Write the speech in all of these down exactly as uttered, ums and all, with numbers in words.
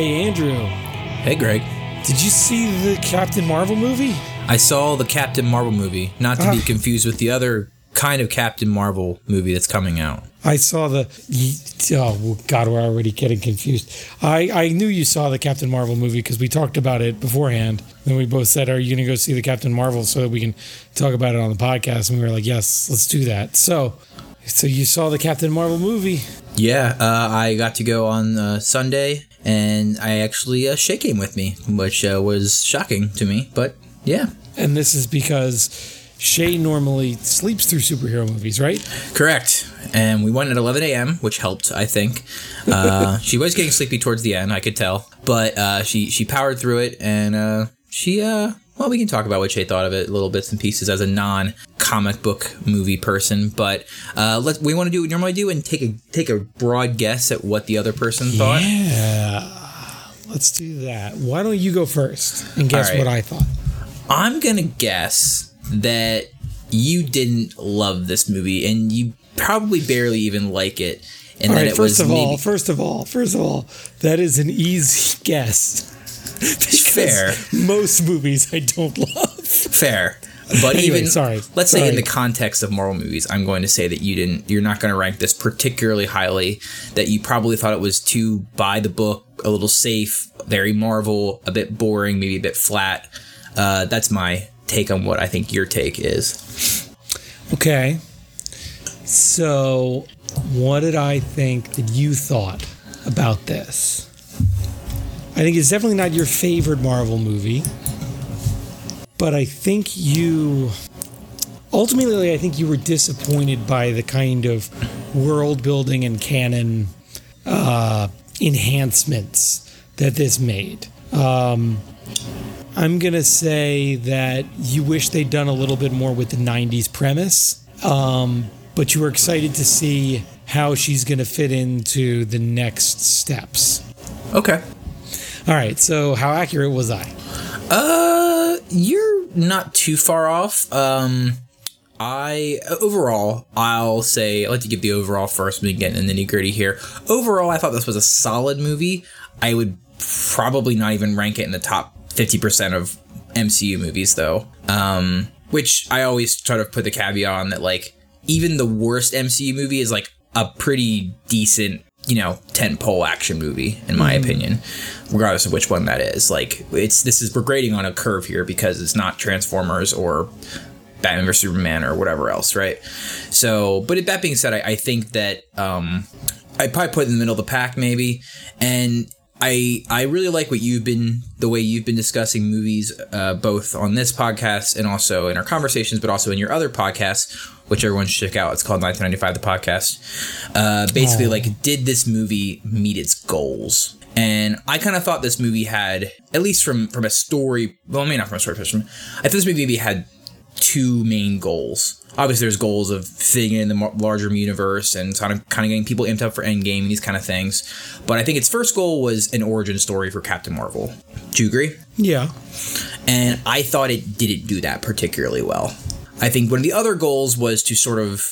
Hey, Andrew. Hey, Greg. Did you see the Captain Marvel movie? I saw the Captain Marvel movie, not to uh, be confused with the other kind of Captain Marvel movie that's coming out. I saw the... Oh, God, we're already getting confused. I, I knew you saw the Captain Marvel movie because we talked about it beforehand. Then we both said, are you going to go see the Captain Marvel so that we can talk about it on the podcast? And we were like, yes, let's do that. So... So you saw the Captain Marvel movie? Yeah, uh, I got to go on uh, Sunday, and I actually uh, Shay came with me, which uh, was shocking to me, but yeah. And this is because Shay normally sleeps through superhero movies, right? Correct. And we went at eleven a.m., which helped, I think. Uh, she was getting sleepy towards the end, I could tell, but uh, she, she powered through it, and uh, she... Uh, Well, we can talk about what Shay thought of it, little bits and pieces, as a non-comic book movie person. But uh, let's we want to do what we normally do and take a take a broad guess at what the other person yeah. thought. Yeah, let's do that. Why don't you go first and guess right. what I thought? I'm gonna guess that you didn't love this movie, and you probably barely even like it. And all that right, it first was of maybe- all, first of all, first of all, that is an easy guess. Because fair. Most movies I don't love. Fair. But anyway, even sorry. Let's sorry. say in the context of Marvel movies, I'm going to say that you didn't you're not going to rank this particularly highly, that you probably thought it was too by the book, a little safe, very Marvel, a bit boring, maybe a bit flat. Uh, that's my take on what I think your take is. Okay. So, what did I think that you thought about this? I think it's definitely not your favorite Marvel movie, but I think you, ultimately, I think you were disappointed by the kind of world building and canon uh, enhancements that this made. Um, I'm going to say that you wish they'd done a little bit more with the nineties premise, um, but you were excited to see how she's going to fit into the next steps. Okay. All right, so how accurate was I? Uh, you're not too far off. Um, I, overall, I'll say, I'd like to give the overall first, and get in the nitty-gritty here. Overall, I thought this was a solid movie. I would probably not even rank it in the top fifty percent of M C U movies, though. Um, which I always try to put the caveat on that, like, even the worst M C U movie is, like, a pretty decent, you know, tentpole action movie, in my mm-hmm. opinion, regardless of which one that is. Like, it's this is we're grading on a curve here because it's not Transformers or Batman versus Superman or whatever else, right? So, but that being said, I, I think that um, I'd probably put it in the middle of the pack, maybe. And I I really like what you've been the way you've been discussing movies, uh, both on this podcast and also in our conversations, but also in your other podcasts, which everyone should check out. It's called nineteen ninety-five, the podcast. Uh, basically, oh. like, did this movie meet its goals? And I kind of thought this movie had, at least from, from a story, well, maybe not from a story perspective, I thought this movie had two main goals. Obviously, there's goals of fitting in the larger universe and kind of kind of getting people amped up for Endgame and these kind of things. But I think its first goal was an origin story for Captain Marvel. Do you agree? Yeah. And I thought it didn't do that particularly well. I think one of the other goals was to sort of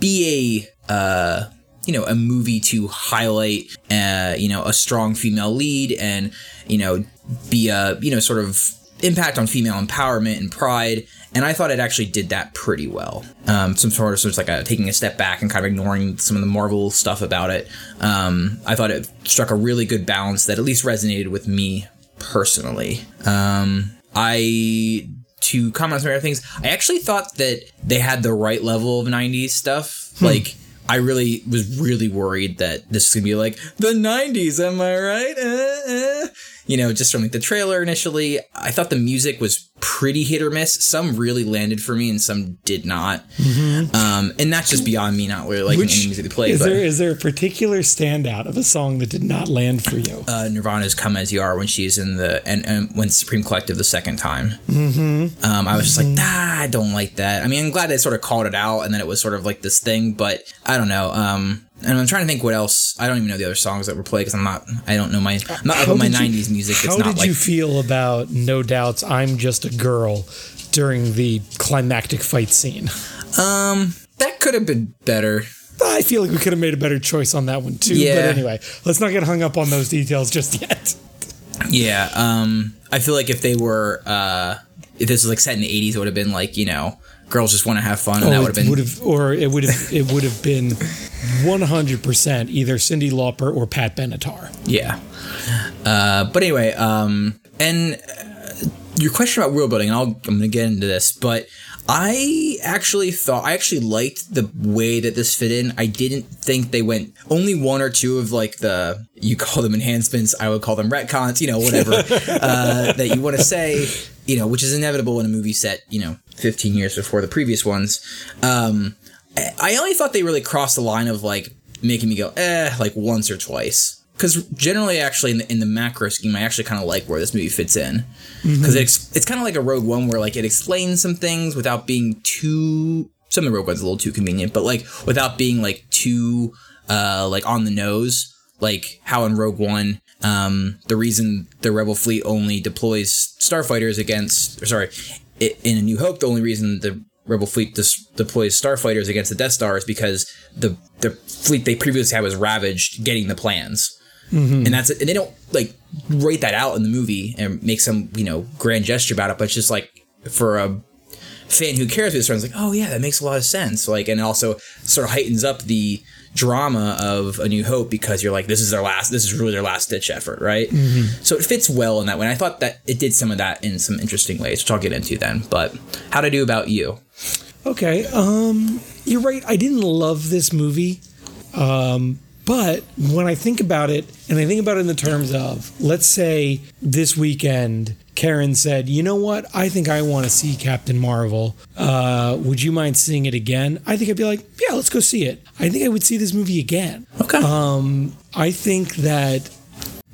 be a, uh, you know, a movie to highlight, uh, you know, a strong female lead and, you know, be a, you know, sort of impact on female empowerment and pride. And I thought it actually did that pretty well. Um, some sort of, sort of like a, taking a step back and kind of ignoring some of the Marvel stuff about it. Um, I thought it struck a really good balance that at least resonated with me personally. Um, I... To comment on some other things, I actually thought that they had the right level of nineties stuff. Hmm. Like, I really was really worried that this is going to be like, the nineties, am I right? Uh, uh. You know, just from like the trailer initially. I thought the music was pretty hit or miss. Some really landed for me and some did not. Mm-hmm. Um, and that's just beyond me not really liking any music they play. Is, but, there, is there a particular standout of a song that did not land for you? Uh, Nirvana's Come As You Are when she's in the, and, and when Supreme Collective the second time. Mm-hmm. Um, I was just mm-hmm. like, nah, I don't like that. I mean, I'm glad they sort of called it out and then it was sort of like this thing, but I don't know. Um, And I'm trying to think what else. I don't even know the other songs that were played because I'm not. I don't know my. I'm not up on my nineties music. How did you feel about No Doubt's "I'm Just a Girl" during the climactic fight scene? Um, that could have been better. I feel like we could have made a better choice on that one too. Yeah. But anyway, let's not get hung up on those details just yet. Yeah. Um, I feel like if they were, uh, if this was like set in the eighties, it would have been like, you know, girls just want to have fun, and oh, that would have been would've, or it would have it would have been one hundred percent either Cyndi Lauper or Pat Benatar. Yeah. Uh, but anyway, um, and your question about world building, and I'll, I'm going to get into this, but I actually thought, I actually liked the way that this fit in. I didn't think they went, only one or two of like the, you call them enhancements, I would call them retcons, you know, whatever, uh, that you want to say, you know, which is inevitable in a movie set, you know, fifteen years before the previous ones. Um, I only thought they really crossed the line of like making me go, eh, like once or twice. Because generally, actually, in the, in the macro scheme, I actually kind of like where this movie fits in. Because mm-hmm. it's, it's kind of like a Rogue One where, like, it explains some things without being too... Some of the Rogue One's a little too convenient, but, like, without being, like, too, uh, like, on the nose. Like, how in Rogue One, um, the reason the Rebel fleet only deploys starfighters against... Or sorry, it, in A New Hope, the only reason the Rebel fleet dis- deploys starfighters against the Death Star is because the, the fleet they previously had was ravaged getting the plans. Mm-hmm. And that's it. And they don't like write that out in the movie and make some, you know, grand gesture about it. But it's just like for a fan who cares about this, it's like, oh, yeah, that makes a lot of sense. Like, and it also sort of heightens up the drama of A New Hope because you're like, this is their last. This is really their last ditch effort. Right. Mm-hmm. So it fits well in that way. And I thought that it did some of that in some interesting ways, which I'll get into then. But how'd I do about you? OK, um, you're right. I didn't love this movie. Um But when I think about it, and I think about it in the terms of, let's say this weekend, Karen said, you know what? I think I want to see Captain Marvel. Uh, would you mind seeing it again? I think I'd be like, yeah, let's go see it. I think I would see this movie again. Okay. Um, I think that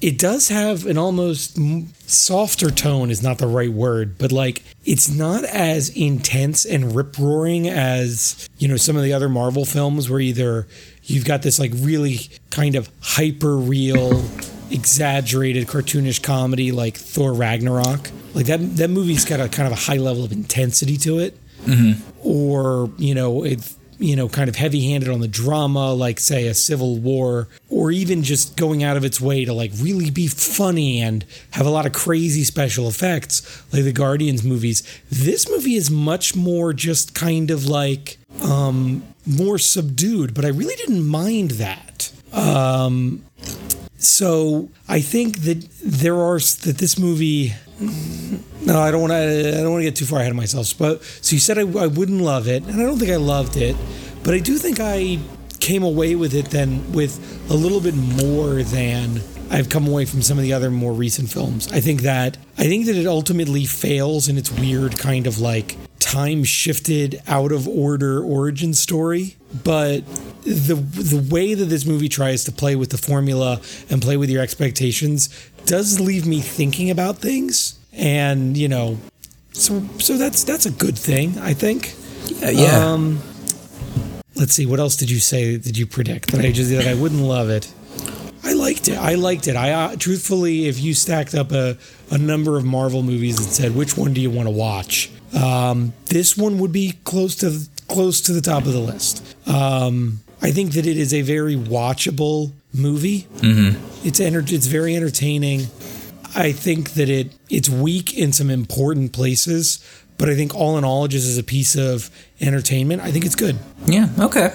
it does have an almost softer tone is not the right word, but like it's not as intense and rip-roaring as, you know, some of the other Marvel films where either you've got this like really kind of hyper-real, exaggerated, cartoonish comedy like Thor Ragnarok. Like that that movie's got a kind of a high level of intensity to it. Mm-hmm. Or, you know, it's, you know, kind of heavy-handed on the drama, like, say, a Civil War, or even just going out of its way to, like, really be funny and have a lot of crazy special effects, like the Guardians movies. This movie is much more just kind of, like, um, more subdued, but I really didn't mind that. Um, so I think that there are, that this movie... No, I don't want to. I don't want to get too far ahead of myself. But so you said I, I wouldn't love it, and I don't think I loved it. But I do think I came away with it then with a little bit more than I've come away from some of the other more recent films. I think that I think that it ultimately fails in its weird kind of like time shifted, out of order origin story, but the the way that this movie tries to play with the formula and play with your expectations does leave me thinking about things. And, you know, so so that's that's a good thing, I think. Yeah. yeah. Um, let's see. What else did you say? Did you predict that I just that I wouldn't love it? I liked it. I liked it. I uh, truthfully, if you stacked up a, a number of Marvel movies and said, which one do you want to watch? Um, this one would be close to close to the top of the list. Um, I think that it is a very watchable movie. Mm-hmm. It's enter- It's very entertaining. I think that it it's weak in some important places, but I think all in all, just as a piece of entertainment, I think it's good. Yeah, okay.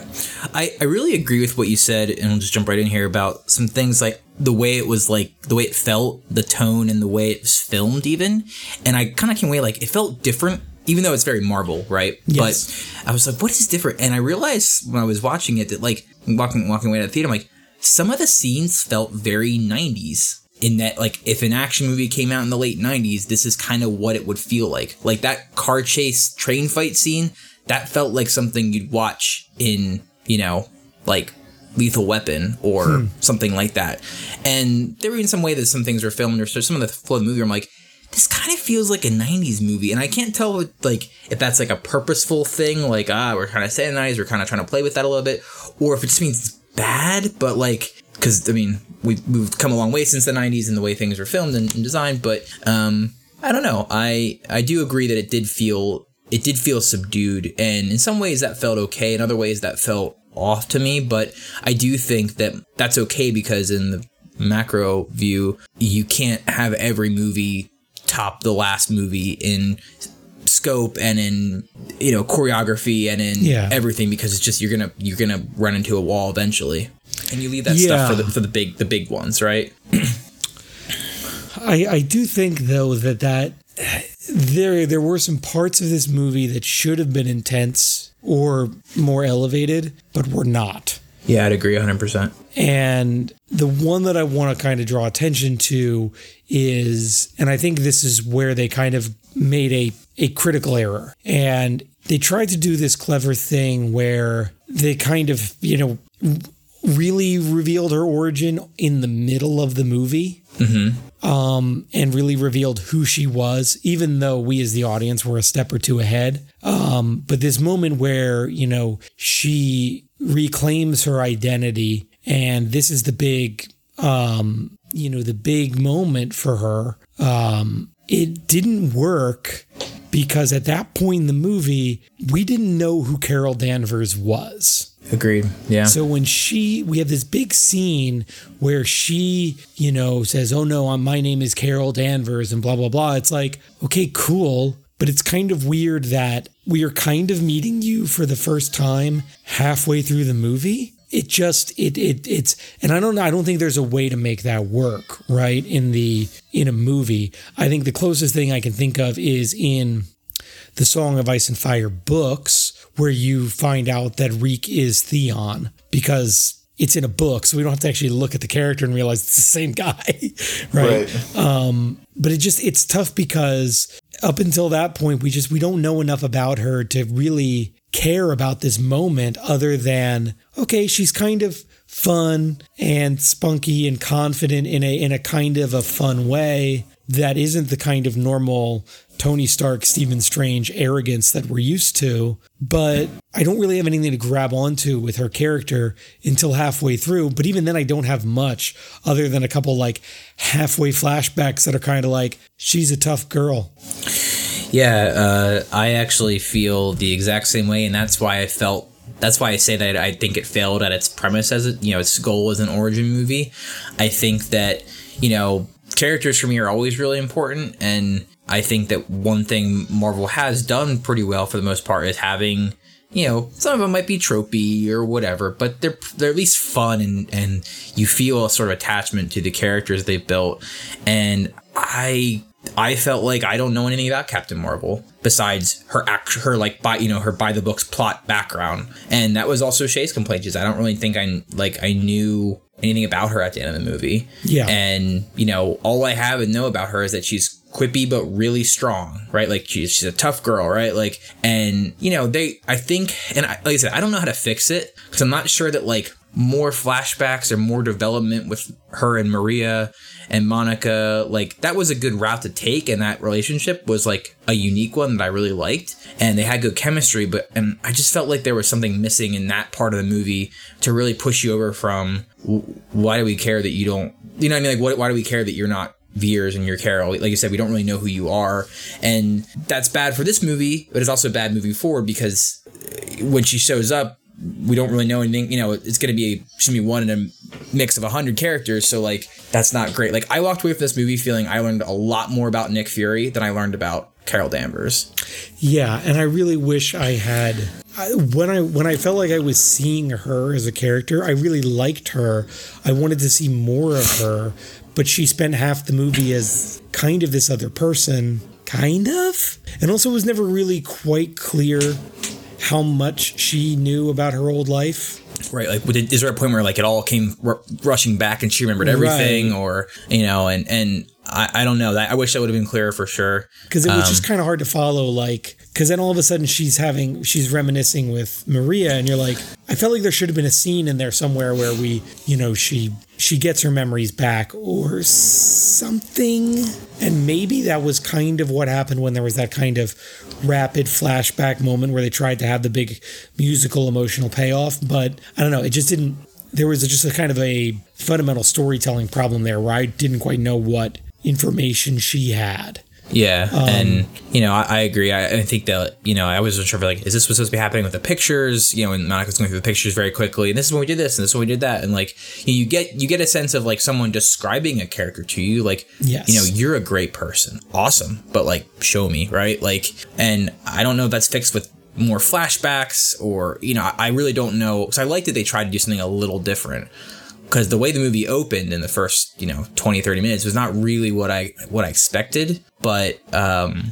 I, I really agree with what you said, and we'll just jump right in here about some things like the way it was like, the way it felt, the tone, and the way it was filmed even. And I kind of came away like, it felt different, even though it's very Marvel, right? Yes. But I was like, what is different? And I realized when I was watching it that like, walking, walking away to the theater, I'm like, some of the scenes felt very nineties. In that, like, if an action movie came out in the late nineties, this is kind of what it would feel like. Like, that car chase train fight scene, that felt like something you'd watch in, you know, like, Lethal Weapon or hmm. something like that. And there were even some way that some things were filmed or some of the flow of the movie, I'm like, this kind of feels like a nineties movie. And I can't tell, like, if that's, like, a purposeful thing, like, ah, we're kind of saying nineties, we're kind of trying to play with that a little bit, or if it just means it's bad, but, like... Because, I mean, we've, we've come a long way since the nineties and the way things were filmed and, and designed. But um, I don't know. I I do agree that it did feel it did feel subdued. And in some ways that felt OK. In other ways that felt off to me, but I do think that that's okay because in the macro view, you can't have every movie top the last movie in scope and in, you know, choreography and in yeah. everything, because it's just you're gonna you're gonna run into a wall eventually, and you leave that yeah. stuff for the for the big the big ones, right? I I do think though that that there there were some parts of this movie that should have been intense or more elevated, but were not. Yeah, I'd agree one hundred percent. And the one that I want to kind of draw attention to is, and I think this is where they kind of made a, a critical error. And they tried to do this clever thing where they kind of, you know, really revealed her origin in the middle of the movie. Mm-hmm. Um, and really revealed who she was, even though we as the audience were a step or two ahead. Um, but this moment where, you know, she reclaims her identity, and this is the big, um, you know, the big moment for her. Um, it didn't work because at that point in the movie, we didn't know who Carol Danvers was. Agreed. Yeah. So when she, we have this big scene where she, you know, says, oh no, my name is Carol Danvers and blah, blah, blah. It's like, okay, cool. But it's kind of weird that we are kind of meeting you for the first time halfway through the movie. It just, it, it, it's, and I don't know, I don't think there's a way to make that work, right? In the, in a movie. I think the closest thing I can think of is in the Song of Ice and Fire books, where you find out that Reek is Theon because it's in a book. So we don't have to actually look at the character and realize it's the same guy. Right. right. Um, but it just, it's tough because up until that point, we just, we don't know enough about her to really care about this moment other than, okay, she's kind of fun and spunky and confident in a, in a kind of a fun way that isn't the kind of normal Tony Stark, Stephen Strange arrogance that we're used to, but I don't really have anything to grab onto with her character until halfway through. But even then, I don't have much other than a couple like halfway flashbacks that are kind of like, she's a tough girl. Yeah, uh, I actually feel the exact same way. And that's why I felt, that's why I say that I think it failed at its premise as it, you know, its goal as an origin movie. I think that, you know, characters for me are always really important. And I think that one thing Marvel has done pretty well for the most part is having, you know, some of them might be tropey or whatever, but they're they're at least fun and, and you feel a sort of attachment to the characters they've built. And I I felt like I don't know anything about Captain Marvel besides her act, her like by, you know, her by the books plot background. And that was also Shay's complaint, is I don't really think I like I knew anything about her at the end of the movie. Yeah. And, you know, all I have and know about her is that she's quippy but really strong, right? Like she's she's a tough girl, right? Like, and you know, they I think, and I, like I said, I don't know how to fix it because I'm not sure that like more flashbacks or more development with her and Maria and Monica, like that was a good route to take, and that relationship was like a unique one that I really liked, and they had good chemistry. But and I just felt like there was something missing in that part of the movie to really push you over from why do we care that you don't, you know what I mean? Like, what, why do we care that you're not Veers and your Carol? Like you said, we don't really know who you are, and that's bad for this movie, but it's also bad moving forward because when she shows up, we don't really know anything. You know, it's going to be should be one in a mix of a hundred characters. So like, that's not great. Like I walked away from this movie feeling I learned a lot more about Nick Fury than I learned about Carol Danvers. Yeah, and I really wish I had. I, when I when I felt like I was seeing her as a character, I really liked her. I wanted to see more of her. But she spent half the movie as kind of this other person, kind of. And also it was never really quite clear how much she knew about her old life. Right. Like, is there a point where like it all came r- rushing back and she remembered everything? Right. Or, you know, and, and I, I don't know that. I wish that would have been clearer for sure. Because it was um, just kind of hard to follow, like, because then all of a sudden she's having, she's reminiscing with Maria and you're like, I felt like there should have been a scene in there somewhere where we, you know, she... she gets her memories back or something. And maybe that was kind of what happened when there was that kind of rapid flashback moment where they tried to have the big musical emotional payoff. But I don't know. It just didn't. There was just a kind of a fundamental storytelling problem there where I didn't quite know what information she had. Yeah, um, and, you know, I, I agree. I, I think that, you know, I was sure, like, is this what's supposed to be happening with the pictures? You know, and Monica's going through the pictures very quickly, and this is when we did this, and this is when we did that. And, like, you, you get you get a sense of, like, someone describing a character to you. Like, yes. You know, you're a great person. Awesome. But, like, show me, right? Like, and I don't know if that's fixed with more flashbacks or, you know, I really don't know. So I like that they tried to do something a little different. Because the way the movie opened in the first, you know, twenty, thirty minutes was not really what I what I expected. But um,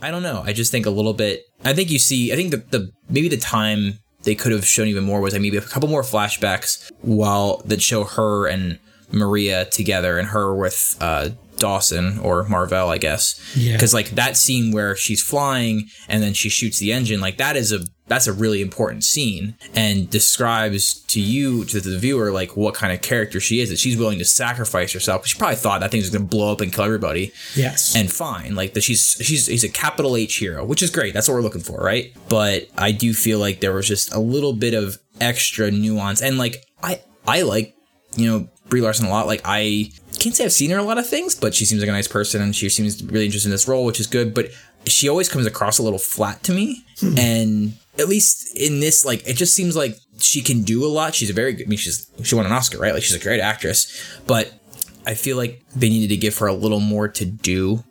I don't know. I just think a little bit. I think you see. I think the, the maybe the time they could have shown even more was like maybe a couple more flashbacks while that show her and Maria together and her with uh, Dawson or Mar-Vell, I guess. Yeah. Because like that scene where she's flying and then she shoots the engine, like that is a. That's a really important scene and describes to you, to the viewer, like what kind of character she is, that she's willing to sacrifice herself. She probably thought that thing was going to blow up and kill everybody. Yes. And fine. Like that she's, she's, he's a capital H hero, which is great. That's what we're looking for. Right. But I do feel like there was just a little bit of extra nuance. And like, I, I like, you know, Brie Larson a lot. Like I can't say I've seen her in a lot of things, but she seems like a nice person and she seems really interested in this role, which is good. But she always comes across a little flat to me. Hmm. And at least in this, like, it just seems like she can do a lot. She's a very good, I mean, she's, she won an Oscar, right? Like, she's a great actress. But I feel like they needed to give her a little more to do.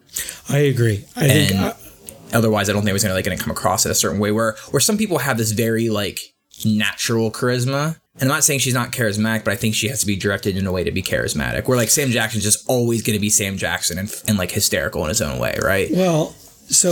I agree. I and think I- otherwise, I don't think it was going to come across in a certain way where, where some people have this very, like, natural charisma. And I'm not saying she's not charismatic, but I think she has to be directed in a way to be charismatic. Where, like, Sam Jackson's just always going to be Sam Jackson and, and, like, hysterical in his own way, right? Well... So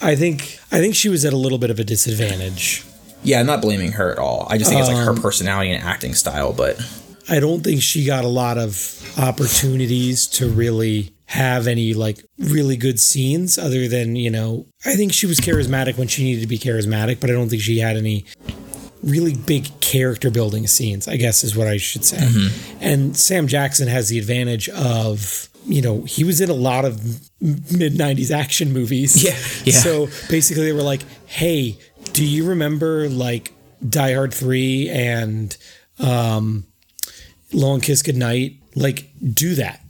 I think I think she was at a little bit of a disadvantage. Yeah, I'm not blaming her at all. I just think um, it's like her personality and acting style, but I don't think she got a lot of opportunities to really have any like really good scenes other than, you know, I think she was charismatic when she needed to be charismatic, but I don't think she had any really big character building scenes, I guess is what I should say. Mm-hmm. And Sam Jackson has the advantage of, you know, he was in a lot of mid nineties action movies. Yeah, yeah. So basically they were like, hey, do you remember like Die Hard three and um, Long Kiss Goodnight? Like, do that.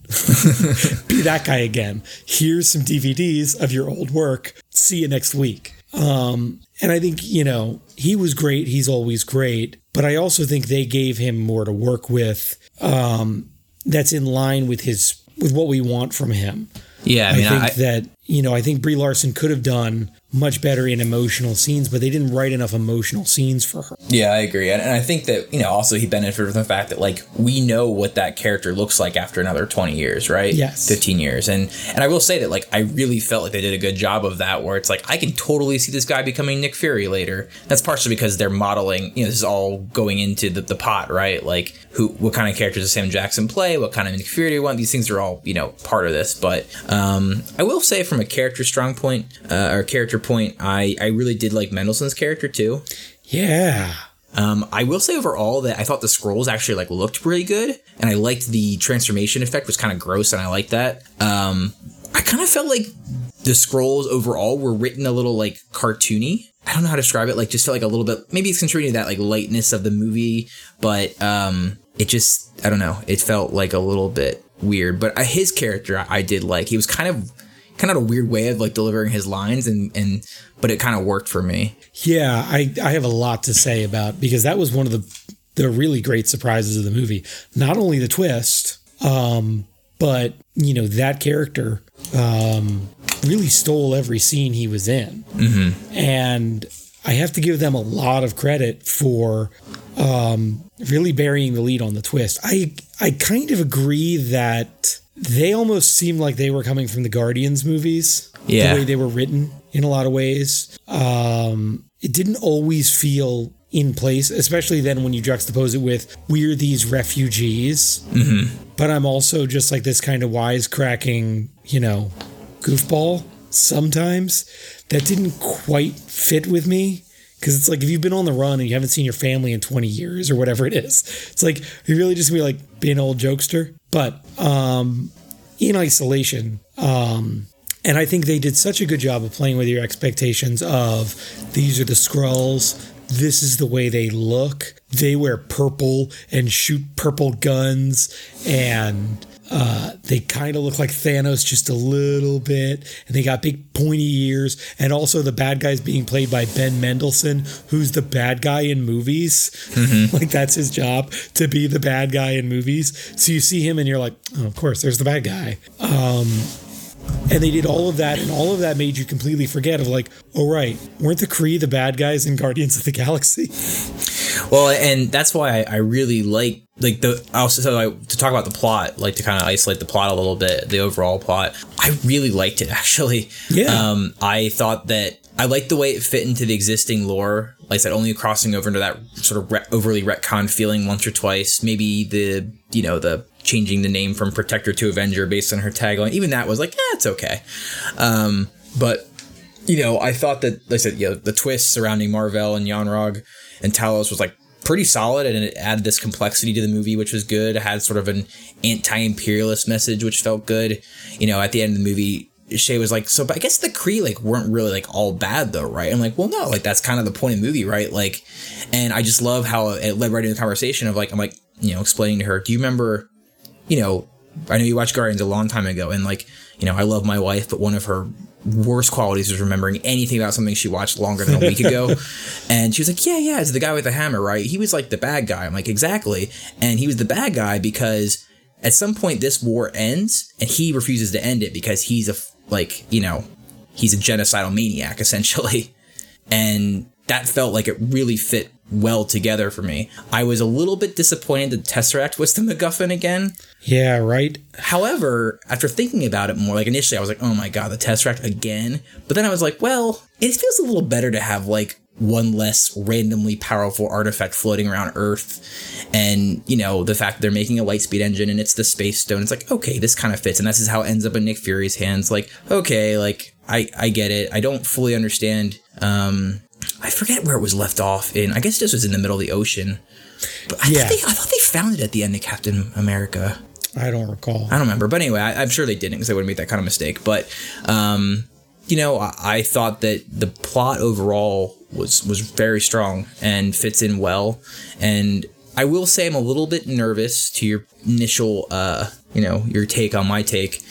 Be that guy again. Here's some D V Ds of your old work. See you next week. Um, and I think, you know, he was great. He's always great. But I also think they gave him more to work with um, that's in line with his... with what we want from him. Yeah. I, I mean, think I, that, you know, I think Brie Larson could have done much better in emotional scenes, but they didn't write enough emotional scenes for her. Yeah, I agree. And, and I think that, you know, also he benefited from the fact that like, we know what that character looks like after another twenty years, right? Yes. fifteen years. And, and I will say that like, I really felt like they did a good job of that where it's like, I can totally see this guy becoming Nick Fury later. That's partially because they're modeling, you know, this is all going into the, the pot, right? Like who, what kind of characters does Sam Jackson play? What kind of Nick Fury do you want? These things are all, you know, part of this, but, um, I will say from a character strong point, uh, or character point, I, I really did like Mendelsohn's character too. Yeah. Um, I will say overall that I thought the Skrulls actually like looked really good, and I liked the transformation effect was kind of gross, and I liked that. Um, I kind of felt like the Skrulls overall were written a little like cartoony. I don't know how to describe it. Like just felt like a little bit. Maybe it's contributing to that like lightness of the movie, but um, it just I don't know. It felt like a little bit weird. But uh, his character I, I did like. He was kind of. kind of a weird way of like delivering his lines and, and but it kind of worked for me. Yeah, I, I have a lot to say about because that was one of the the really great surprises of the movie. Not only the twist, um, but you know, that character um, really stole every scene he was in. Mm-hmm. And I have to give them a lot of credit for um, really burying the lead on the twist. I I kind of agree that they almost seemed like they were coming from the Guardians movies. Yeah. The way they were written in a lot of ways. Um, it didn't always feel in place, especially then when you juxtapose it with, we're these refugees, mm-hmm. but I'm also just like this kind of wisecracking, you know, goofball sometimes. That didn't quite fit with me. Because it's like, if you've been on the run and you haven't seen your family in twenty years or whatever it is, it's like, you really just be like being an old jokester. But um, in isolation, um, and I think they did such a good job of playing with your expectations of these are the Skrulls. This is the way they look. They wear purple and shoot purple guns and Uh, they kind of look like Thanos just a little bit, and they got big pointy ears. And also the bad guy's being played by Ben Mendelsohn, who's the bad guy in movies. Mm-hmm. Like, that's his job, to be the bad guy in movies. So you see him and you're like, oh, of course, there's the bad guy. Um, and they did all of that, and all of that made you completely forget of, like, oh, right, weren't the Kree the bad guys in Guardians of the Galaxy? Well, and that's why I really like, like, the, also, so I, to talk about the plot, like, to kind of isolate the plot a little bit, the overall plot, I really liked it, actually. Yeah. Um, I thought that, I liked the way it fit into the existing lore. Like I said, only crossing over into that sort of re- overly retcon feeling once or twice. Maybe the, you know, the changing the name from Protector to Avenger based on her tagline. Even that was like, yeah, it's okay. Um, but, you know, I thought that, like I said, you know, the twist surrounding Mar-Vell and Yanrog and Talos was, like, pretty solid, and it added this complexity to the movie, which was good. It had sort of an anti-imperialist message, which felt good. You know, at the end of the movie, Shay was like, so, but I guess the Kree, like, weren't really, like, all bad, though, right? I'm like, well, no, like, that's kind of the point of the movie, right? Like, and I just love how it led right into the conversation of, like, I'm like, you know, explaining to her, do you remember, you know, I know you watched Guardians a long time ago, and, like, you know, I love my wife, but one of her worst qualities is remembering anything about something she watched longer than a week ago. And she was like, yeah, yeah, it's the guy with the hammer, right? He was, like, the bad guy. I'm like, exactly. And he was the bad guy because at some point this war ends, and he refuses to end it because he's a, like, you know, he's a genocidal maniac, essentially. And that felt like it really fit well together for me. I was a little bit disappointed that Tesseract was the MacGuffin again. Yeah, right. However, after thinking about it more, like, initially I was like, oh my god, the Tesseract again. But then I was like, well, it feels a little better to have, like, one less randomly powerful artifact floating around Earth. And, you know, the fact that they're making a lightspeed engine and it's the space stone, it's like, okay, this kind of fits. And this is how it ends up in Nick Fury's hands. Like, okay, like, I, I get it. I don't fully understand. Um, I forget where it was left off in. I guess this was in the middle of the ocean. But I, yeah. thought, they, I thought they found it at the end of Captain America. I don't recall. I don't remember. But anyway, I, I'm sure they didn't, because they wouldn't make that kind of mistake. But, um, you know, I, I thought that the plot overall was was very strong and fits in well. And I will say I'm a little bit nervous to your initial, uh, you know, your take on my take.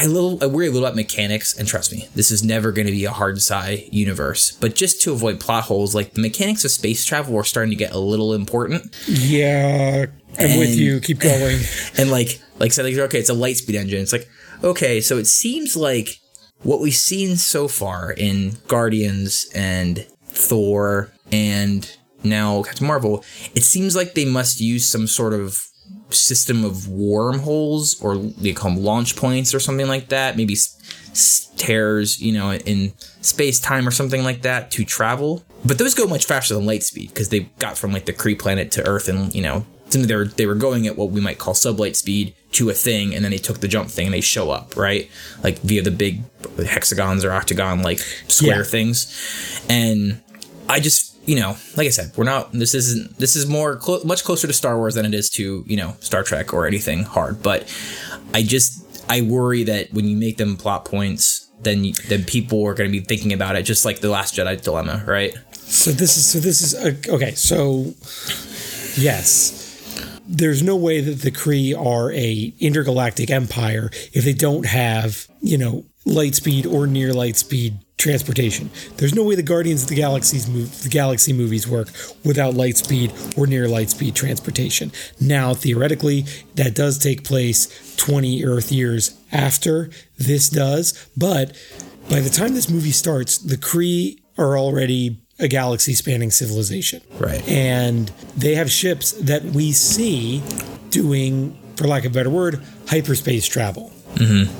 I little I worry a little about mechanics, and trust me, this is never going to be a hard sci universe. But just to avoid plot holes, like, the mechanics of space travel are starting to get a little important. Yeah, I'm and, with you. Keep going. And like, like so, like, okay, it's a lightspeed engine. It's like, okay, so it seems like what we've seen so far in Guardians and Thor and now Captain Marvel, it seems like they must use some sort of system of wormholes, or they call them launch points or something like that, maybe stairs, you know, in space time or something like that, to travel. But those go much faster than light speed, because they got from, like, the Kree planet to Earth, and, you know, they were, they were going at what we might call sublight speed to a thing, and then they took the jump thing and they show up, right? Like, via the big hexagons or octagon, like, square yeah. things. And I just, you know, like I said, we're not, this isn't, this is more, clo- much closer to Star Wars than it is to, you know, Star Trek or anything hard. But I just, I worry that when you make them plot points, then, you, then people are going to be thinking about it, just like The Last Jedi dilemma, right? So this is, so this is, uh, okay, so, yes. There's no way that the Kree are a intergalactic empire if they don't have, you know, light speed or near light speed transportation. There's no way the Guardians of the Galaxy's move, the Galaxy movies work without light speed or near light speed transportation. Now, theoretically, that does take place twenty Earth years after this does, but by the time this movie starts, the Kree are already a galaxy-spanning civilization. Right. And they have ships that we see doing, for lack of a better word, hyperspace travel. Mm-hmm.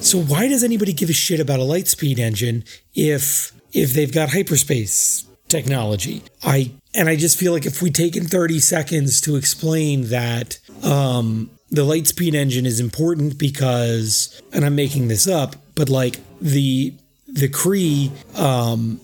So why does anybody give a shit about a lightspeed engine if if they've got hyperspace technology? I and I just feel like if we take in thirty seconds to explain that um, the lightspeed engine is important because, and I'm making this up, but like the the Kree um,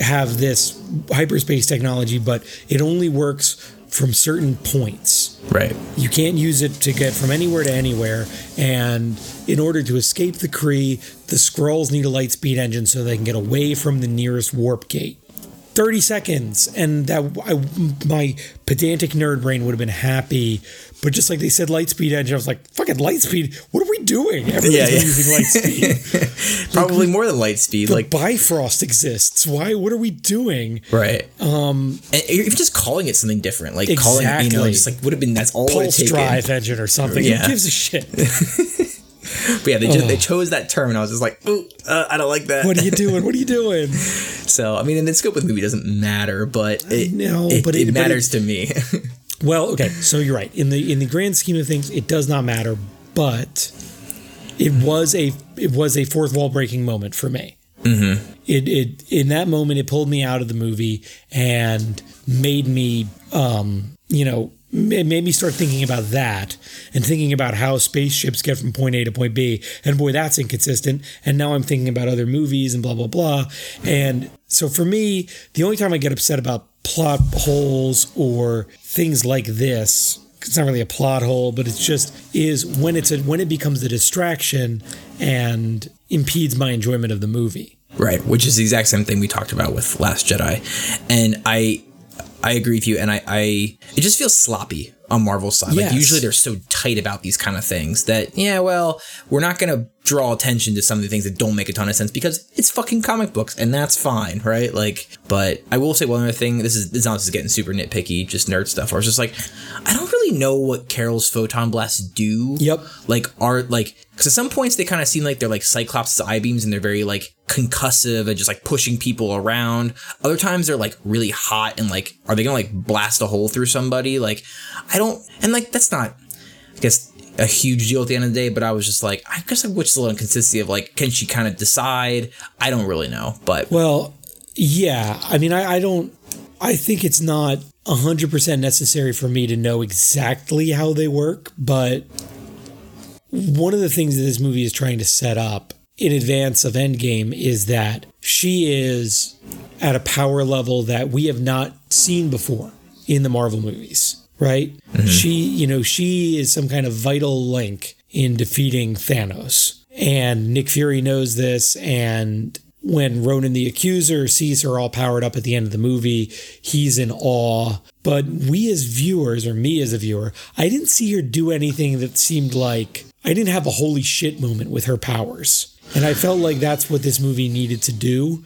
have this hyperspace technology, but it only works from certain points. Right. You can't use it to get from anywhere to anywhere. And in order to escape the Kree, the Skrulls need a light speed engine so they can get away from the nearest warp gate. thirty seconds, and that I, my pedantic nerd brain would have been happy. But just like they said light speed engine, I was like, fucking light speed? What are we doing? Everyone's yeah, yeah. been using light speed. Probably like, more than light speed. Like Bifrost exists. Why? What are we doing? Right. Um, and even just calling it something different. Like exactly. calling it, you know, just like would have been, that's all it would take. Pulse drive engine or something. Yeah. Who gives a shit? But yeah, they, just, they chose that term, and I was just like, ooh, uh, I don't like that. What are you doing? What are you doing? So, I mean, and the scope of the movie doesn't matter, but it, know, it, but it, it matters but it, to me. Well, okay, so you're right. In the in the grand scheme of things, it does not matter, but it was a it was a fourth wall breaking moment for me. Mm-hmm. It it in that moment, it pulled me out of the movie and made me, um, you know. It made me start thinking about that and thinking about how spaceships get from point A to point B. And boy, that's inconsistent. And now I'm thinking about other movies and blah, blah, blah. And so for me, the only time I get upset about plot holes or things like this, it's not really a plot hole, but it's just is when it's a, when it becomes a distraction and impedes my enjoyment of the movie. Right. Which is the exact same thing we talked about with Last Jedi. And I... I agree with you, and I, I it just feels sloppy on Marvel's side. Yes. Like usually they're so tight about these kind of things that, yeah, well, we're not going to draw attention to some of the things that don't make a ton of sense because it's fucking comic books, and that's fine, right? Like, but I will say one other thing. This is, this is getting super nitpicky, just nerd stuff. I was just like, I don't really know what Carol's photon blasts do. Yep. Like, are, like, because at some points they kind of seem like they're like Cyclops' eye beams, and they're very like concussive and just like pushing people around. Other times they're like really hot, and like, are they going to like blast a hole through somebody? Like, I I don't, and like that's not, I guess, a huge deal at the end of the day. But I was just like, I guess I wish a little inconsistency of like, can she kind of decide? I don't really know. But well, yeah, I mean, I, I don't. I think it's not a hundred percent necessary for me to know exactly how they work. But one of the things that this movie is trying to set up in advance of Endgame is that she is at a power level that we have not seen before in the Marvel movies. Right? Mm-hmm. She, you know, she is some kind of vital link in defeating Thanos. And Nick Fury knows this. And when Ronan the Accuser sees her all powered up at the end of the movie, he's in awe. But we as viewers, or me as a viewer, I didn't see her do anything that seemed like, I didn't have a holy shit moment with her powers. And I felt like that's what this movie needed to do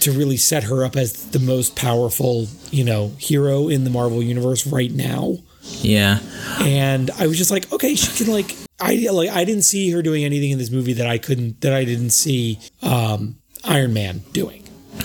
to really set her up as the most powerful, you know, hero in the Marvel universe right now. Yeah. And I was just like, okay, she can like, I like, I didn't see her doing anything in this movie that I couldn't, that I didn't see um, Iron Man doing.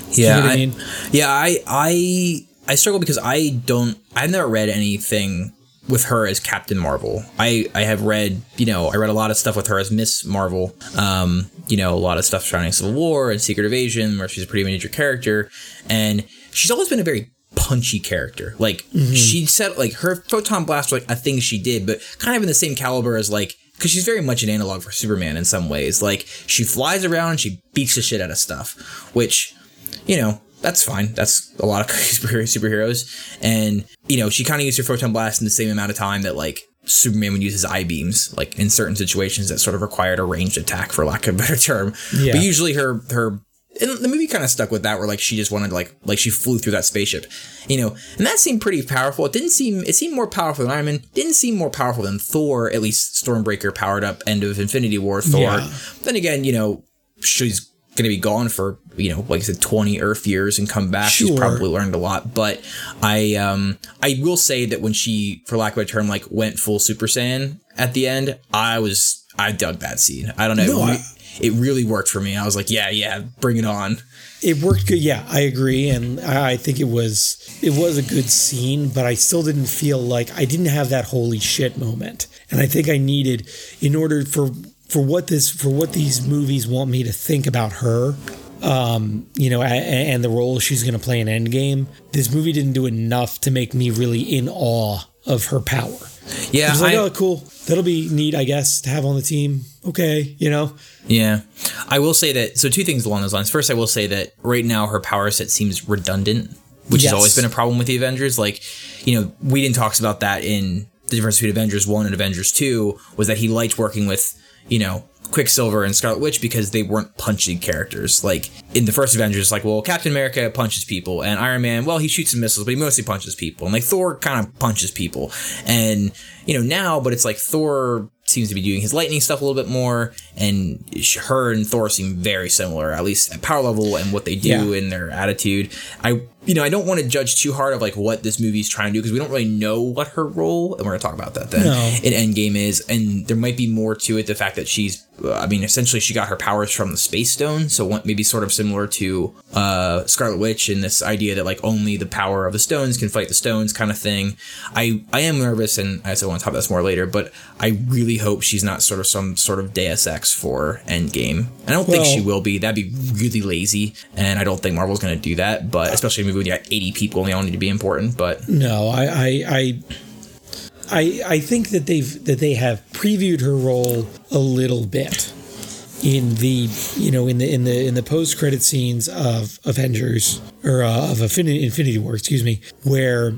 Yeah. You know what I, I mean? Yeah. I, I, I struggle because I don't, I've never read anything with her as Captain Marvel. I, I have read, you know, I read a lot of stuff with her as Miss Marvel. Um, you know, a lot of stuff surrounding Civil War and Secret Invasion, where she's a pretty major character. And she's always been a very punchy character. Like, mm-hmm. she said, like, her photon blasts were, like, a thing she did, but kind of in the same caliber as, like, because she's very much an analog for Superman in some ways. Like, she flies around and she beats the shit out of stuff, which, you know, that's fine. That's a lot of superheroes. And, you know, she kind of used her photon blast in the same amount of time that, like, Superman would use his eye beams, like, in certain situations that sort of required a ranged attack, for lack of a better term. Yeah. But usually her, her, and the movie kind of stuck with that, where, like, she just wanted, like, like, she flew through that spaceship, you know, and that seemed pretty powerful. It didn't seem, it seemed more powerful than Iron Man. Didn't seem more powerful than Thor, at least Stormbreaker powered up end of Infinity War Thor. Yeah. Then again, you know, she's going to be gone for, you know, like I said, twenty Earth years and come back. Sure. She's probably learned a lot. But I um, I will say that when she, for lack of a term, like went full Super Saiyan at the end, I was I dug that scene. I don't know. No, I, it really worked for me. I was like, yeah, yeah, bring it on. It worked good. Yeah, I agree. And I think it was it was a good scene, but I still didn't feel like I didn't have that holy shit moment. And I think I needed, in order for for what this for what these movies want me to think about her, um, you know, and, and the role she's going to play in Endgame, this movie didn't do enough to make me really in awe of her power. Yeah, I was like, I, oh, cool. That'll be neat, I guess, to have on the team. Okay, you know. Yeah, I will say that. So two things along those lines. First, I will say that right now her power set seems redundant, which yes. has always been a problem with the Avengers. Like, you know, we didn't talk about that in the difference between Avengers one and Avengers two was that he liked working with, you know, Quicksilver and Scarlet Witch because they weren't punching characters. Like in the first Avengers, like, well, Captain America punches people, and Iron Man, well, he shoots some missiles, but he mostly punches people. And like Thor kind of punches people, and you know now, but it's like Thor seems to be doing his lightning stuff a little bit more, and her and Thor seem very similar, at least at power level and what they do and yeah. their attitude. I, you know, I don't want to judge too hard of like what this movie's trying to do because we don't really know what her role, and we're gonna talk about that then no. in Endgame is, and there might be more to it. The fact that she's, uh, I mean, essentially she got her powers from the Space Stone, so one, maybe sort of similar to uh, Scarlet Witch and this idea that like only the power of the stones can fight the stones kind of thing. I, I am nervous, and I still want to talk about this more later, but I really hope she's not sort of some sort of Deus Ex for Endgame. I don't well, think she will be. That'd be really lazy, and I don't think Marvel's going to do that. But especially a movie when you got eighty people and they all need to be important. But no, I, I, I, I think that they've that they have previewed her role a little bit in the you know in the in the in the post credit scenes of Avengers or uh, of Infinity War, excuse me, where.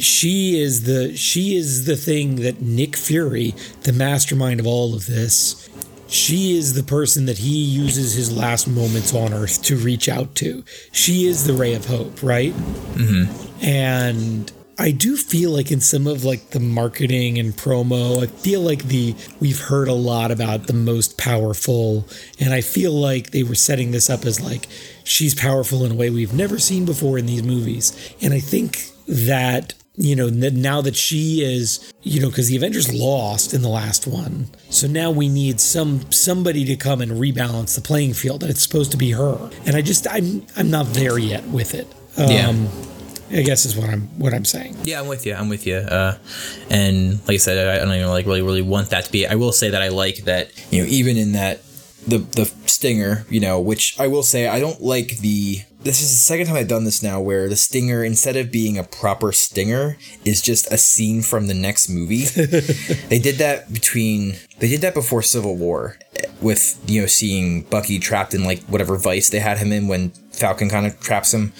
She is the she is the thing that Nick Fury, the mastermind of all of this, she is the person that he uses his last moments on Earth to reach out to. She is the ray of hope, right? Mm-hmm. And I do feel like in some of like the marketing and promo, I feel like the we've heard a lot about the most powerful, and I feel like they were setting this up as like she's powerful in a way we've never seen before in these movies, and I think that. You know, now that she is, you know, because the Avengers lost in the last one. So now we need some somebody to come and rebalance the playing field. And it's supposed to be her. And I just I'm I'm not there yet with it. Um, yeah. I guess is what I'm what I'm saying. Yeah, I'm with you. I'm with you. Uh, and like I said, I don't even like really, really want that to be. I will say that I like that, you know, even in that the the stinger, you know, which I will say I don't like the. This is the second time I've done this now where the stinger, instead of being a proper stinger, is just a scene from the next movie. They did that between they did that before Civil War with, you know, seeing Bucky trapped in like whatever vice they had him in when Falcon kind of traps him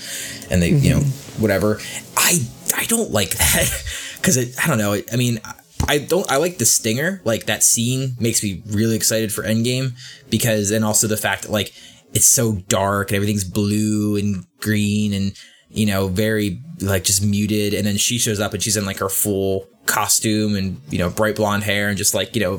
and they, mm-hmm. you know, whatever. I, I don't like that because it, I don't know. It, I mean, I don't I like the stinger, like that scene makes me really excited for Endgame because and also the fact that like. It's so dark and everything's blue and green and, you know, very like just muted. And then she shows up and she's in like her full costume and, you know, bright blonde hair and just like, you know,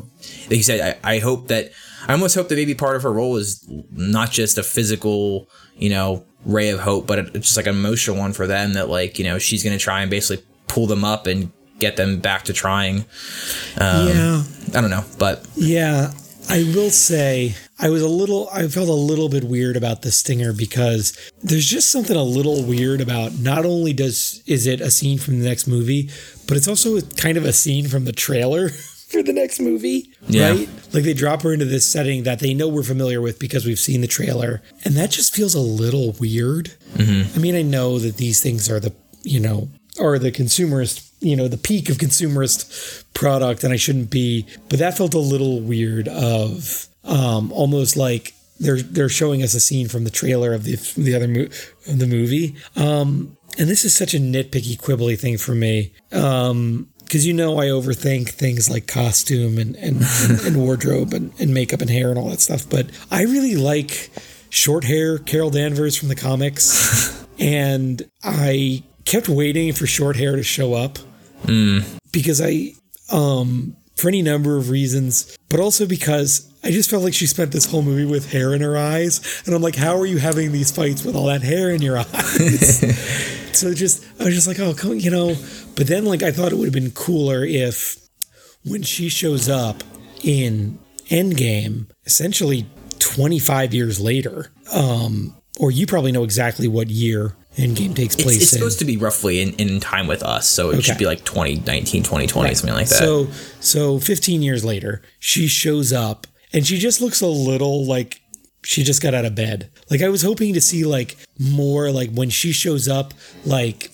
like you said, I, I hope that I almost hope that maybe part of her role is not just a physical, you know, ray of hope, but it's just like an emotional one for them that like, you know, she's going to try and basically pull them up and get them back to trying. Um, yeah. I don't know, but yeah. I will say I was a little I felt a little bit weird about the stinger because there's just something a little weird about not only does is it a scene from the next movie, but it's also kind of a scene from the trailer for the next movie. Yeah. Right? Like they drop her into this setting that they know we're familiar with because we've seen the trailer. And that just feels a little weird. Mm-hmm. I mean, I know that these things are the, you know, are the consumerist. You know, the peak of consumerist product, and I shouldn't be, but that felt a little weird of um, almost like they're they're showing us a scene from the trailer of the from the other mo- of the movie. Um, and this is such a nitpicky, quibbly thing for me because um, you know I overthink things like costume and and, and, and wardrobe and, and makeup and hair and all that stuff. But I really like short hair Carol Danvers from the comics, and I kept waiting for short hair to show up. Mm. Because I, um, for any number of reasons, but also because I just felt like she spent this whole movie with hair in her eyes. And I'm like, how are you having these fights with all that hair in your eyes? So just, I was just like, oh, come, you know, but then like, I thought it would have been cooler if when she shows up in Endgame, essentially twenty-five years later, um, or you probably know exactly what year Endgame takes place. It's, it's in. supposed to be roughly in, in time with us, so it okay. should be like twenty nineteen, twenty twenty, right. Something like that. So, so fifteen years later, she shows up, and she just looks a little like she just got out of bed. Like, I was hoping to see, like, more, like, when she shows up, like,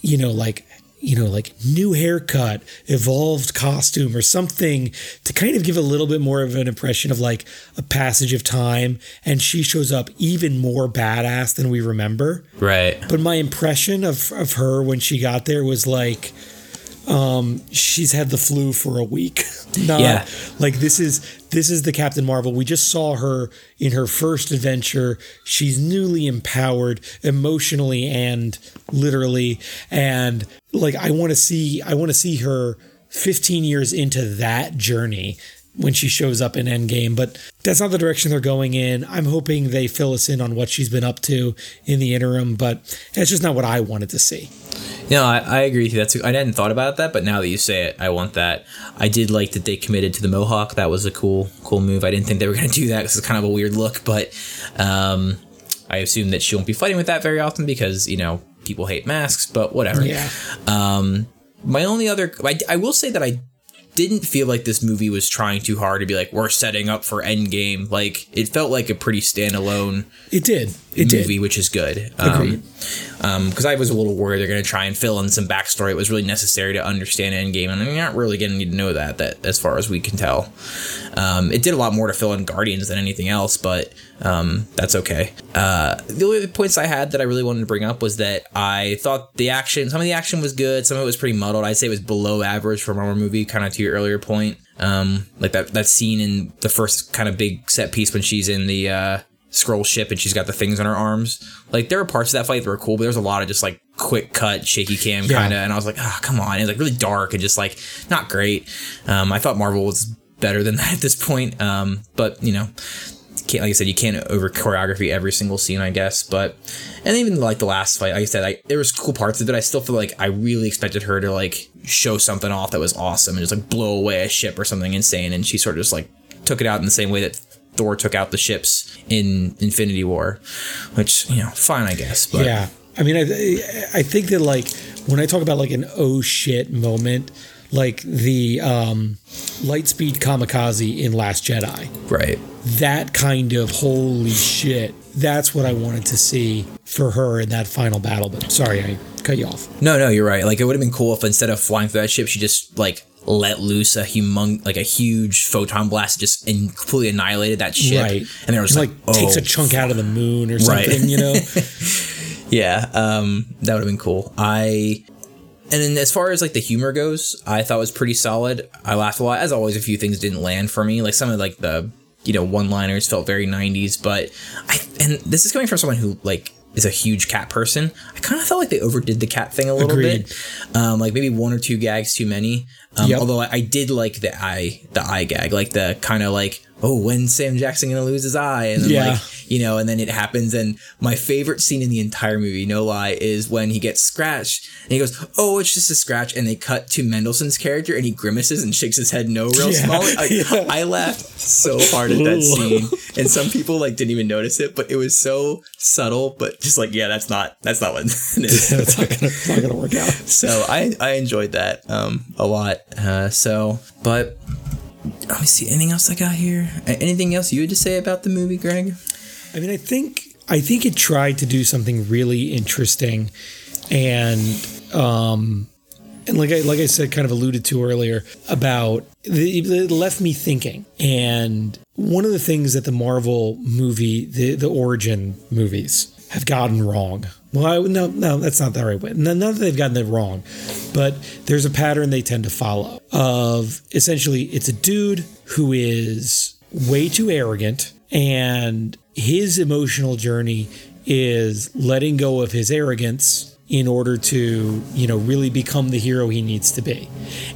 you know, like, you know, like, new haircut, evolved costume, or something to kind of give a little bit more of an impression of, like, a passage of time, and she shows up even more badass than we remember. Right. But my impression of, of her when she got there was, like, Um, she's had the flu for a week. Not, yeah. Like this is this is the Captain Marvel. We just saw her in her first adventure. She's newly empowered emotionally and literally. And like I want to see I want to see her fifteen years into that journey when she shows up in Endgame. But that's not the direction they're going in. I'm hoping they fill us in on what she's been up to in the interim, but that's just not what I wanted to see. No, I, I agree with you. That's, I hadn't thought about that, but now that you say it, I want that. I did like that they committed to the Mohawk. That was a cool cool move. I didn't think they were going to do that because it's kind of a weird look, but um, I assume that she won't be fighting with that very often because, you know, people hate masks, but whatever. Yeah. Um, my only other... I, I will say that I didn't feel like this movie was trying too hard to be like, we're setting up for Endgame. Like, it felt like a pretty standalone it did. It movie, did. Which is good. Agreed. Um, because um, I was a little worried they're going to try and fill in some backstory. It was really necessary to understand Endgame, and I'm not really going to need to know that, that as far as we can tell. Um, it did a lot more to fill in Guardians than anything else, but um, that's okay. Uh, the only points I had that I really wanted to bring up was that I thought the action, some of the action was good, some of it was pretty muddled. I'd say it was below average for a Marvel movie, kind of to your earlier point. Um, like that, that scene in the first kind of big set piece when she's in the... Uh, Skrull ship and she's got the things on her arms. Like there were parts of that fight that were cool, but there was a lot of just like quick cut shaky cam yeah. kind of, and I was like, oh come on. It's like really dark and just like not great. um I thought Marvel was better than that at this point. Um but you know, can't, like I said, you can't over choreography every single scene, I guess. But and even like the last fight, like I said, I, there was cool parts of it. I still feel like I really expected her to like show something off that was awesome and just like blow away a ship or something insane, and she sort of just like took it out in the same way that Thor took out the ships in Infinity War, which, you know, fine, I guess. But. Yeah. I mean, I I think that, like, when I talk about, like, an oh shit moment, like the um, Lightspeed kamikaze in Last Jedi. Right. That kind of holy shit. That's what I wanted to see for her in that final battle. But sorry, I cut you off. No, no, you're right. Like, it would have been cool if instead of flying through that ship, she just, like, let loose a humong like a huge photon blast, just in- completely annihilated that ship. Right. And there was like, like oh, takes a chunk out of the moon or something, right. You know? Yeah. Um, that would have been cool. I, and then as far as like the humor goes, I thought it was pretty solid. I laughed a lot. As always, a few things didn't land for me. Like some of like the, you know, one-liners felt very nineties, but I, and this is coming from someone who like is a huge cat person. I kind of felt like they overdid the cat thing a little Agreed. bit. Um, like maybe one or two gags too many. Um, yep. Although I, I did like the eye, the eye gag, like the kind of like, oh, when's Sam Jackson going to lose his eye? And then yeah. like, you know, and then it happens. And my favorite scene in the entire movie, no lie, is when he gets scratched and he goes, oh, it's just a scratch. And they cut to Mendelsohn's character and he grimaces and shakes his head. No real yeah. small. I, yeah. I laughed so hard at that scene. And some people like didn't even notice it, but it was so subtle, but just like, yeah, that's not, that's not what it is. That's not gonna, it's not going to work out. So I, I enjoyed that um, a lot. Uh, so, but let me see. Anything else I got here? Anything else you had to say about the movie, Greg? I mean, I think I think it tried to do something really interesting, and um, and like I like I said, kind of alluded to earlier about the, it left me thinking. And one of the things that the Marvel movie, the the origin movies, have gotten wrong. Well, I, no, no, that's not the right way. Not that they've gotten it wrong, but there's a pattern they tend to follow of essentially it's a dude who is way too arrogant, and his emotional journey is letting go of his arrogance in order to, you know, really become the hero he needs to be.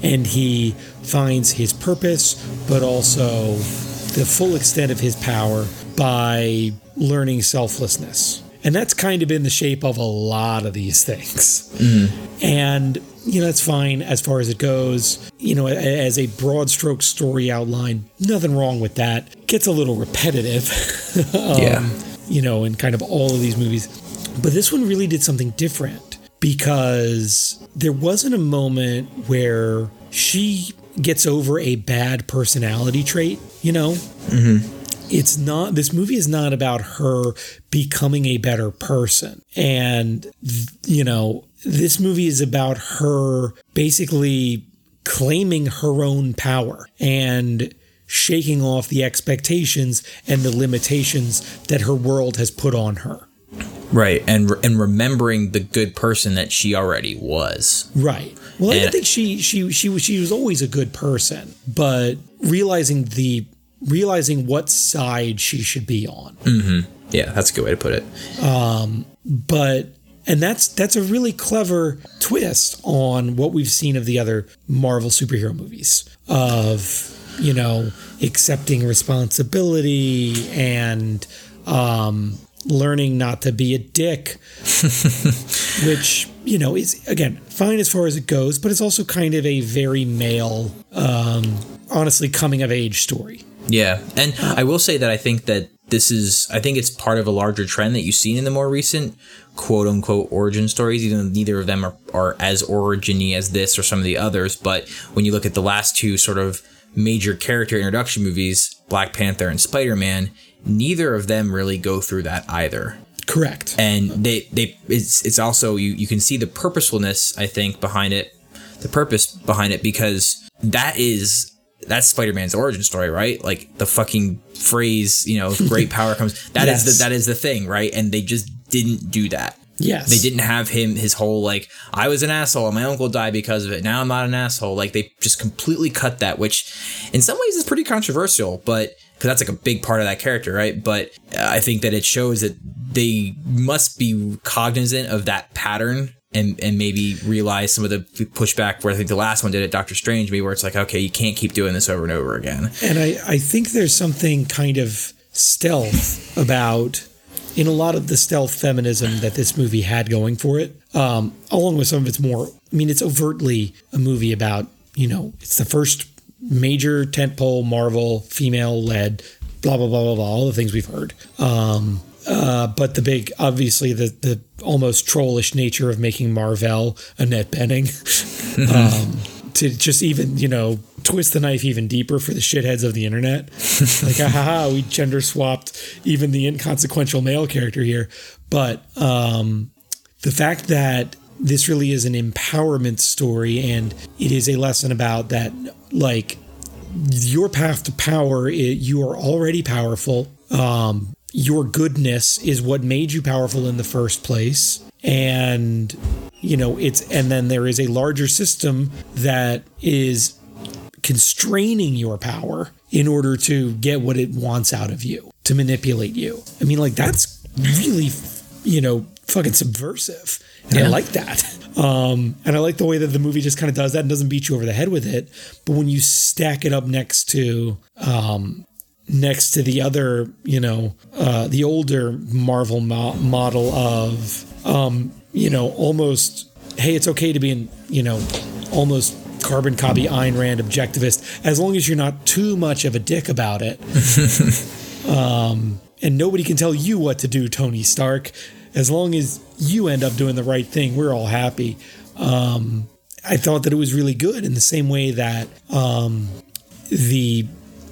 And he finds his purpose, but also the full extent of his power by learning selflessness. And that's kind of been the shape of a lot of these things. Mm-hmm. And, you know, that's fine as far as it goes. You know, as a broad stroke story outline, nothing wrong with that. Gets a little repetitive, um, yeah. you know, in kind of all of these movies. But this one really did something different because there wasn't a moment where she gets over a bad personality trait, you know? Mm-hmm. It's not, this movie is not about her becoming a better person. And, you know, this movie is about her basically claiming her own power and shaking off the expectations and the limitations that her world has put on her. Right, and and remembering the good person that she already was. Right. Well, and I think she she she was she was always a good person, but realizing the realizing what side she should be on. Mm-hmm. Yeah, that's a good way to put it. Um, but and that's that's a really clever twist on what we've seen of the other Marvel superhero movies of, you know, accepting responsibility and um learning not to be a dick, which, you know, is, again, fine as far as it goes, but it's also kind of a very male, um, honestly, coming of age story. Yeah. And I will say that I think that this is, I think it's part of a larger trend that you've seen in the more recent quote unquote origin stories, even though neither of them are, are as origin-y as this or some of the others. But when you look at the last two sort of major character introduction movies, Black Panther and Spider-Man, neither of them really go through that either. Correct. And they, they it's it's also, you, you can see the purposefulness, I think, behind it, the purpose behind it, because that is, that's Spider-Man's origin story, right? Like the fucking phrase, you know, great power comes, that yes. is the, that is the thing, right? And they just didn't do that. Yes. They didn't have him, his whole, like, I was an asshole and my uncle died because of it. Now I'm not an asshole. Like, they just completely cut that, which in some ways is pretty controversial, but because that's like a big part of that character, right? But I think that it shows that they must be cognizant of that pattern and, and maybe realize some of the pushback where I think the last one did it, Doctor Strange, maybe, where it's like, okay, you can't keep doing this over and over again. And I, I think there's something kind of stealth about... in a lot of the stealth feminism that this movie had going for it, um, along with some of its more, I mean, it's overtly a movie about, you know, it's the first major tentpole Marvel female-led, blah, blah, blah, blah, blah, all the things we've heard. Um, uh, but the big, obviously, the the almost trollish nature of making Mar-Vell Annette Bening, um, to just even, you know, twist the knife even deeper for the shitheads of the internet. Like, ah, ha, ha, we gender swapped even the inconsequential male character here. But um, the fact that this really is an empowerment story, and it is a lesson about that, like, your path to power, it, you are already powerful. Um, your goodness is what made you powerful in the first place. And, you know, it's, and then there is a larger system that is constraining your power in order to get what it wants out of you, to manipulate you. I mean, like, that's really, you know, fucking subversive. And yeah. I like that. Um, and I like the way that the movie just kind of does that and doesn't beat you over the head with it. But when you stack it up next to, um, next to the other, you know, uh, the older Marvel mo- model of, um, you know, almost, hey, it's okay to be in, you know, almost carbon copy Ayn Rand objectivist, as long as you're not too much of a dick about it. um, and nobody can tell you what to do, Tony Stark. As long as you end up doing the right thing, we're all happy. Um, I thought that it was really good in the same way that um, the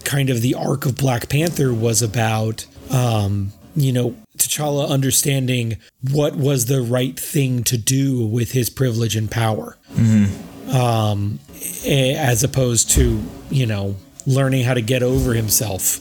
kind of the arc of Black Panther was about, um, you know, T'Challa understanding what was the right thing to do with his privilege and power. Mm-hmm. Um, as opposed to, you know, learning how to get over himself,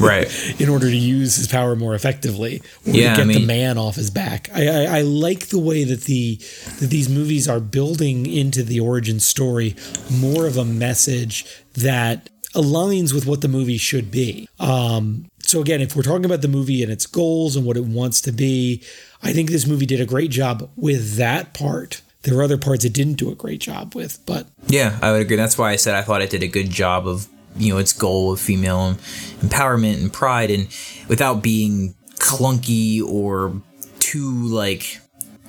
right? In order to use his power more effectively, or yeah, to get I mean, the man off his back. I, I, I like the way that the that these movies are building into the origin story more of a message that aligns with what the movie should be. Um, so again, if we're talking about the movie and its goals and what it wants to be, I think this movie did a great job with that part. There were other parts it didn't do a great job with, but... Yeah, I would agree. That's why I said I thought it did a good job of, you know, its goal of female empowerment and pride, and without being clunky or too, like...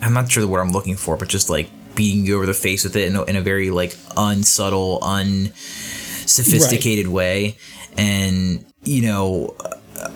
I'm not sure the word I'm looking for, but just, like, beating you over the face with it in a, in a very, like, unsubtle, unsophisticated right. way. And, you know...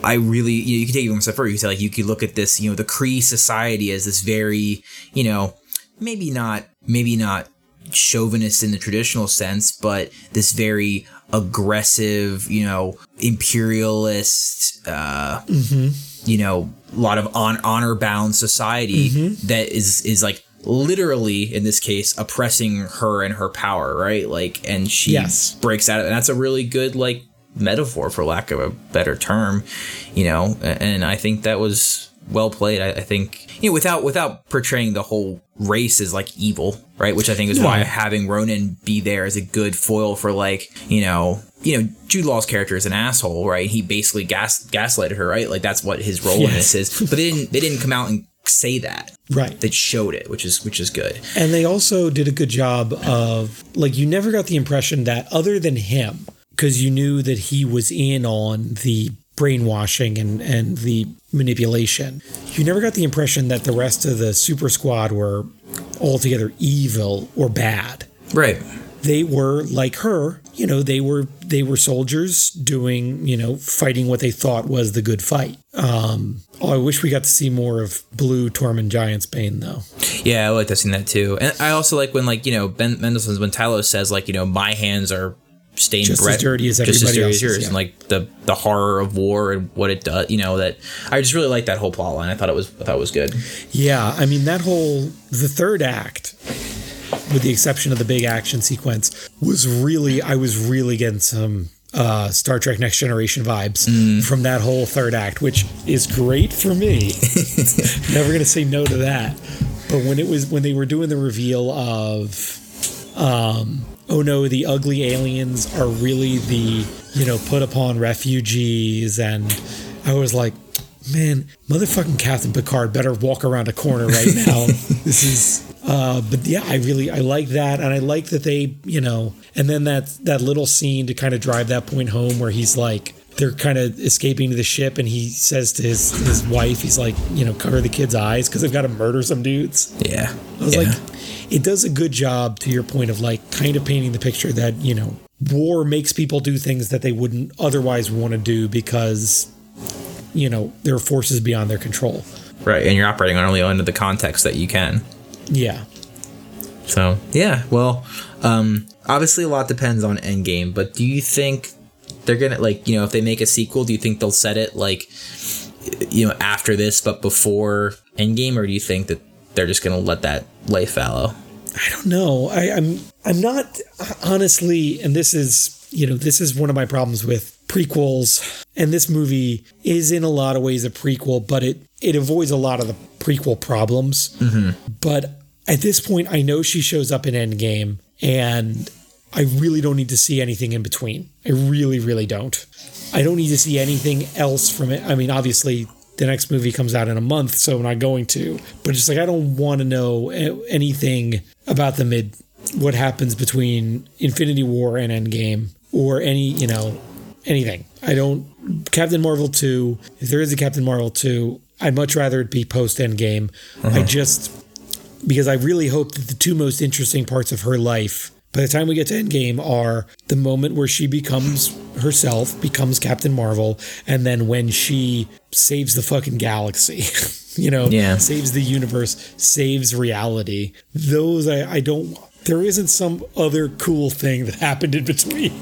I really, you know, you can take it one step further. You can say, like, you could look at this, you know, the Kree society as this very, you know... Maybe not, maybe not chauvinist in the traditional sense, but this very aggressive, you know, imperialist, uh, mm-hmm. you know, a lot of on, honor bound society mm-hmm. that is, is like literally in this case oppressing her and her power, right? Like, and she yes. breaks out of it. And that's a really good, like, metaphor, for lack of a better term, you know, and I think that was well played. I, I think, you know, without without portraying the whole race as like evil, right? Which I think is yeah. why having Ronan be there is a good foil for, like, you know, you know, Jude Law's character is an asshole, right? He basically gas gaslighted her, right? Like, that's what his role yeah. in this is. But they didn't they didn't come out and say that. Right. They showed it, which is which is good. And they also did a good job of, like, you never got the impression that, other than him, because you knew that he was in on the brainwashing and, and the manipulation, you never got the impression that the rest of the super squad were altogether evil or bad. Right. They were like her, you know, they were they were soldiers doing, you know, fighting what they thought was the good fight. Um, oh, I wish we got to see more of Blue Tormund Giantsbane, though. Yeah, I like to see that too. And I also like when, like, you know, Ben Mendelsohn's, when Talos says, like, you know, my hands are stained just bread, as dirty as everybody just as dirty else's, as yours, yeah. and like the the horror of war and what it does, you know, that I just really like that whole plot line. I thought it was I thought it was good. Yeah, I mean, that whole the third act, with the exception of the big action sequence, was really, I was really getting some uh, Star Trek Next Generation vibes mm. from that whole third act, which is great for me. Never going to say no to that. But when it was, when they were doing the reveal of, um, oh no, the ugly aliens are really the, you know, put upon refugees, and I was like, man, motherfucking Captain Picard better walk around a corner right now. This is... Uh, but yeah, I really, I like that. And I like that they, you know, and then that, that little scene to kind of drive that point home where he's like, they're kind of escaping to the ship, and he says to his, his wife, he's like, you know, cover the kid's eyes because they've got to murder some dudes. Yeah. I was yeah. like, it does a good job, to your point, of like kind of painting the picture that, you know, war makes people do things that they wouldn't otherwise want to do because, you know, there are forces beyond their control. Right. And you're operating only under the context that you can. Yeah. So, yeah, well, um, obviously a lot depends on Endgame, but do you think they're going to, like, you know, if they make a sequel, do you think they'll set it, like, you know, after this but before Endgame, or do you think that they're just going to let that lay fallow? I don't know. I, I'm, I'm not, honestly, and this is, you know, this is one of my problems with prequels, and this movie is in a lot of ways a prequel, but it, it avoids a lot of the prequel problems. Mm-hmm. But at this point, I know she shows up in Endgame, and I really don't need to see anything in between. I really, really don't. I don't need to see anything else from it. I mean, obviously, the next movie comes out in a month, so I'm not going to. But just like, I don't want to know anything about the mid, what happens between Infinity War and Endgame, or any, you know, anything. I don't, Captain Marvel two, if there is a Captain Marvel two, I'd much rather it be post-Endgame. Uh-huh. I just, because I really hope that the two most interesting parts of her life, by the time we get to Endgame, are the moment where she becomes herself, becomes Captain Marvel, and then when she saves the fucking galaxy, you know, yeah. saves the universe, saves reality. Those, I, I don't, there isn't some other cool thing that happened in between.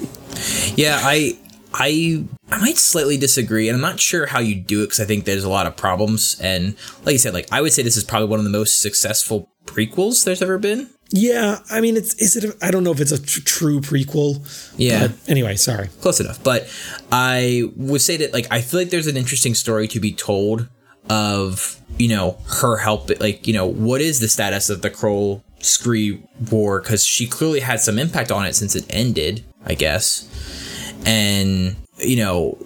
Yeah, I... I I might slightly disagree, and I'm not sure how you do it, because I think there's a lot of problems. And like you said, like, I would say this is probably one of the most successful prequels there's ever been. Yeah, I mean, it's is it? A, I don't know if it's a tr- true prequel. Yeah. Anyway, sorry. Close enough, but I would say that, like, I feel like there's an interesting story to be told of, you know, her help. Like, you know, what is the status of the Kree Skrull war? Because she clearly had some impact on it since it ended, I guess. And, you know,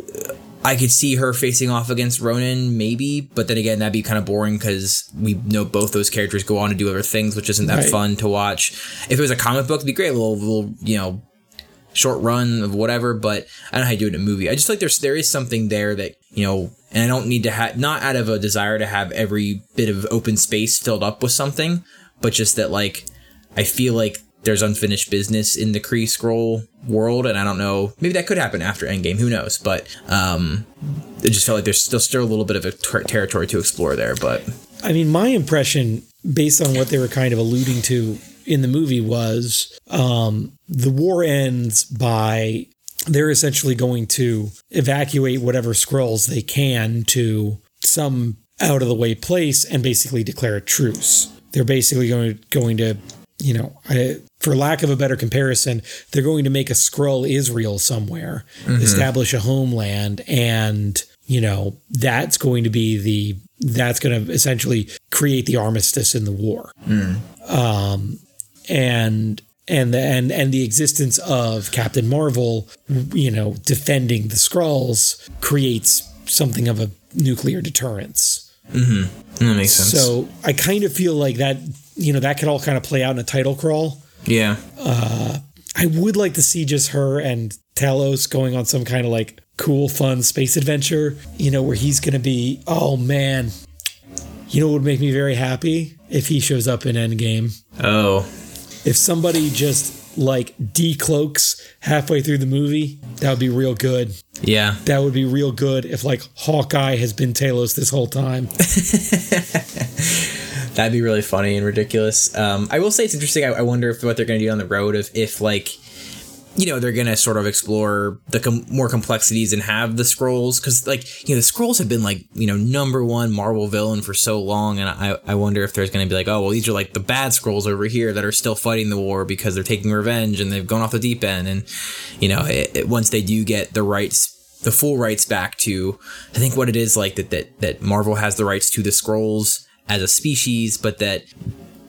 I could see her facing off against Ronan, maybe. But then again, that'd be kind of boring because we know both those characters go on to do other things, which isn't that right. fun to watch. If it was a comic book, it'd be great. A little, little, you know, short run of whatever. But I don't know how you do it in a movie. I just feel like there's, there is something there that, you know, and I don't need to have, not out of a desire to have every bit of open space filled up with something, but just that, like, I feel like there's unfinished business in the Kree Skrull world, and I don't know. Maybe that could happen after Endgame. Who knows? But um, it just felt like there's still still a little bit of a ter- territory to explore there. But I mean, my impression, based on what they were kind of alluding to in the movie, was um, the war ends by they're essentially going to evacuate whatever Skrulls they can to some out of the way place and basically declare a truce. They're basically going to, going to you know, I, for lack of a better comparison, they're going to make a Skrull Israel somewhere, mm-hmm. establish a homeland, and, you know, that's going to be the that's going to essentially create the armistice in the war. Mm. Um, and and the, and and the existence of Captain Marvel, you know, defending the Skrulls creates something of a nuclear deterrence. Mm-hmm. That makes sense. So I kind of feel like that, you know, that could all kind of play out in a title crawl. Yeah. Uh, I would like to see just her and Talos going on some kind of like cool, fun space adventure, you know, where he's going to be, oh man, you know what would make me very happy? If he shows up in Endgame. Oh. If somebody just like decloaks halfway through the movie, that would be real good. Yeah. That would be real good if like Hawkeye has been Talos this whole time. That'd be really funny and ridiculous. Um, I will say it's interesting. I, I wonder if what they're going to do on the road, if, if like, you know, they're going to sort of explore the com- more complexities and have the Skrulls. Because, like, you know, the Skrulls have been, like, you know, number one Marvel villain for so long. And I, I wonder if there's going to be like, oh, well, these are, like, the bad Skrulls over here that are still fighting the war because they're taking revenge and they've gone off the deep end. And, you know, it, it, once they do get the rights, the full rights back to, I think what it is, like, that, that, that Marvel has the rights to the Skrulls as a species, but that...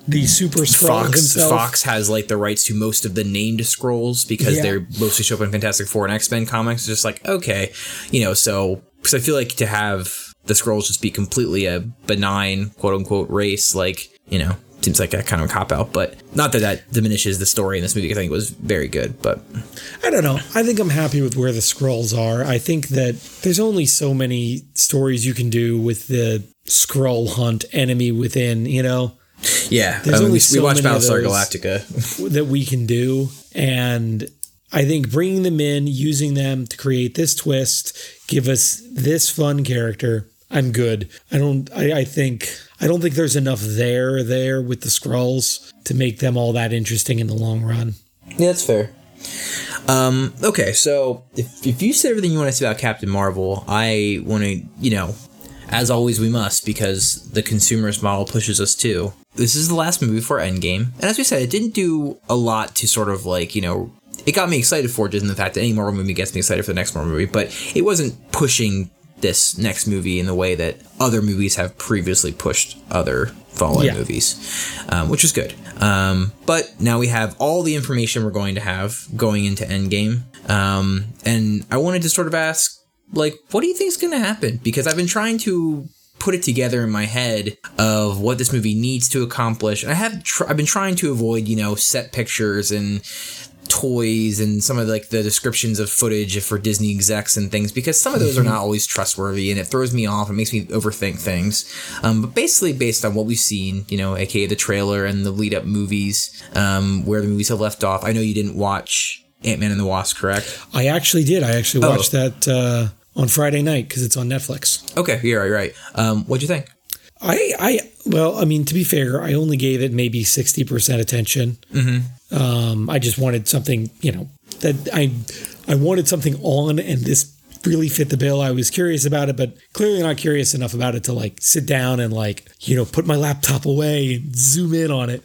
The super Skrull Fox, himself. Fox has like the rights to most of the named Skrulls because yeah. They're mostly show up in Fantastic Four and X-Men comics. It's just like, okay, you know, so because I feel like to have the Skrulls just be completely a benign quote unquote race, like, you know, seems like a kind of a cop out, but not that that diminishes the story in this movie. I think it was very good, but I don't know. I think I'm happy with where the Skrulls are. I think that there's only so many stories you can do with the Skrull hunt enemy within, you know. Yeah, there's um, only we, so we watch Battlestar Galactica that we can do, and I think bringing them in, using them to create this twist, give us this fun character. I'm good. I don't. I, I think. I don't think there's enough there there with the Skrulls to make them all that interesting in the long run. Yeah, that's fair. Um, okay, so if if you said everything you want to say about Captain Marvel, I want to, you know, as always we must, because the consumerist model pushes us too. This is the last movie before Endgame. And as we said, it didn't do a lot to sort of like, you know, it got me excited for just in the fact that any Marvel movie gets me excited for the next Marvel movie, but it wasn't pushing this next movie in the way that other movies have previously pushed other following yeah. movies, um, which is good. Um, but now we have all the information we're going to have going into Endgame. Um, and I wanted to sort of ask, like, what do you think is going to happen? Because I've been trying to put it together in my head of what this movie needs to accomplish. And I have tr- I've been trying to avoid, you know, set pictures and toys and some of like the descriptions of footage for Disney execs and things, because some of those are not always trustworthy and it throws me off and makes me overthink things. Um, but basically based on what we've seen, you know, aka the trailer and the lead up movies, um, where the movies have left off. I know you didn't watch Ant-Man and the Wasp, correct? I actually did. I actually oh. watched that uh, on Friday night because it's on Netflix. Okay, yeah, right, right. Um, what'd you think? I, I, well, I mean, to be fair, I only gave it maybe sixty percent attention. Mm-hmm. Um, I just wanted something, you know, that I, I wanted something on, and this really fit the bill. I was curious about it, but clearly not curious enough about it to like sit down and like, you know, put my laptop away, and zoom in on it.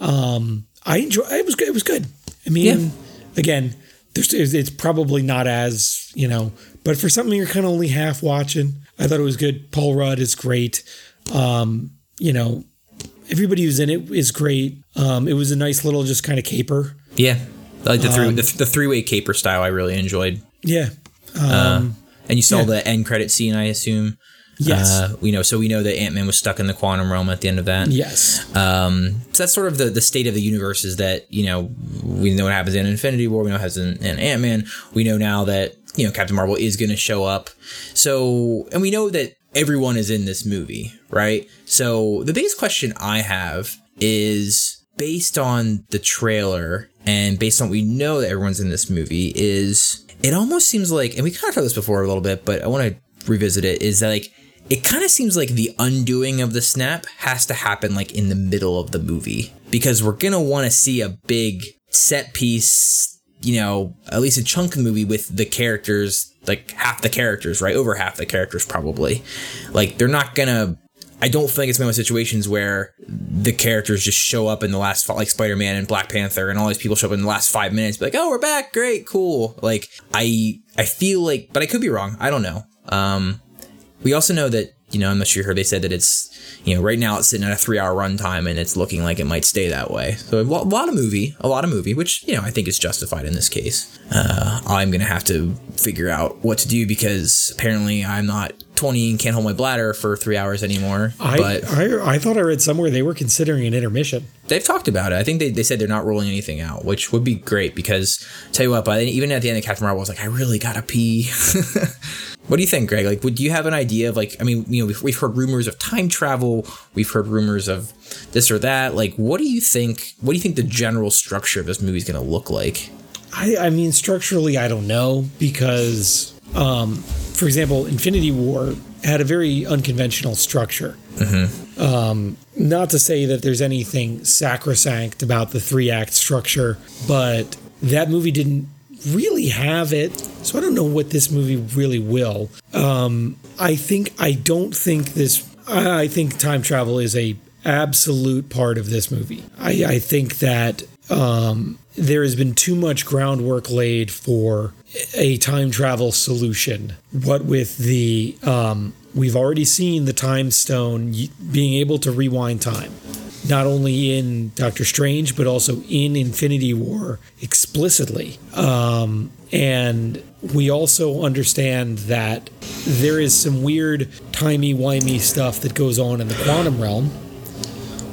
Um, I enjoy. It was good. It was good. I mean. Yeah. Again, there's, it's probably not as, you know, but for something you're kind of only half watching, I thought it was good. Paul Rudd is great. Um, you know, everybody who's in it is great. Um, it was a nice little just kind of caper. Yeah. Like the, three, um, the, the three-way caper style I really enjoyed. Yeah. Um, um, and you saw yeah. the end credit scene, I assume. Yes. Uh, you know, so we know that Ant-Man was stuck in the quantum realm at the end of that. Yes. Um, so that's sort of the, the state of the universe is that, you know, we know what happens in Infinity War. We know what happens in, in Ant-Man. We know now that, you know, Captain Marvel is going to show up. So, and we know that everyone is in this movie, right? So the biggest question I have is, based on the trailer and based on what we know that everyone's in this movie, is it almost seems like, and we kind of talked about this before a little bit, but I want to revisit it, is that like, it kind of seems like the undoing of the snap has to happen like in the middle of the movie, because we're going to want to see a big set piece, you know, at least a chunk of the movie with the characters, like half the characters, right? Over half the characters, probably. Like they're not going to, I don't think it's one of those situations where the characters just show up in the last, like Spider-Man and Black Panther and all these people show up in the last five minutes, be like, oh, we're back. Great. Cool. Like I, I feel like, but I could be wrong. I don't know. Um, We also know that you know, I'm not sure. They said that it's, you know, right now it's sitting at a three hour runtime and it's looking like it might stay that way. So a lot of movie, a lot of movie, which, you know, I think is justified in this case. Uh, I'm going to have to figure out what to do because apparently I'm not twenty and can't hold my bladder for three hours anymore. I, but I, I thought I read somewhere they were considering an intermission. They've talked about it. I think they, they said they're not rolling anything out, which would be great because, tell you what, but even at the end of Captain Marvel, I was like, I really got to pee. What do you think, Greg? Like, would you have an idea of, like, I mean, you know, we've, we've heard rumors of time travel. We've heard rumors of this or that. Like, what do you think? What do you think the general structure of this movie is going to look like? I, I mean, structurally, I don't know because, um, for example, Infinity War had a very unconventional structure. Mm-hmm. Um, not to say that there's anything sacrosanct about the three-act structure, but that movie didn't really have it, so I don't know what this movie really will. Um, I think I don't think this. I think time travel is a absolute part of this movie. I, I think that um, there has been too much groundwork laid for a time travel solution. What with the um, we've already seen the time stone being able to rewind time. Not only in Doctor Strange, but also in Infinity War explicitly. Um, and we also understand that there is some weird timey-wimey stuff that goes on in the quantum realm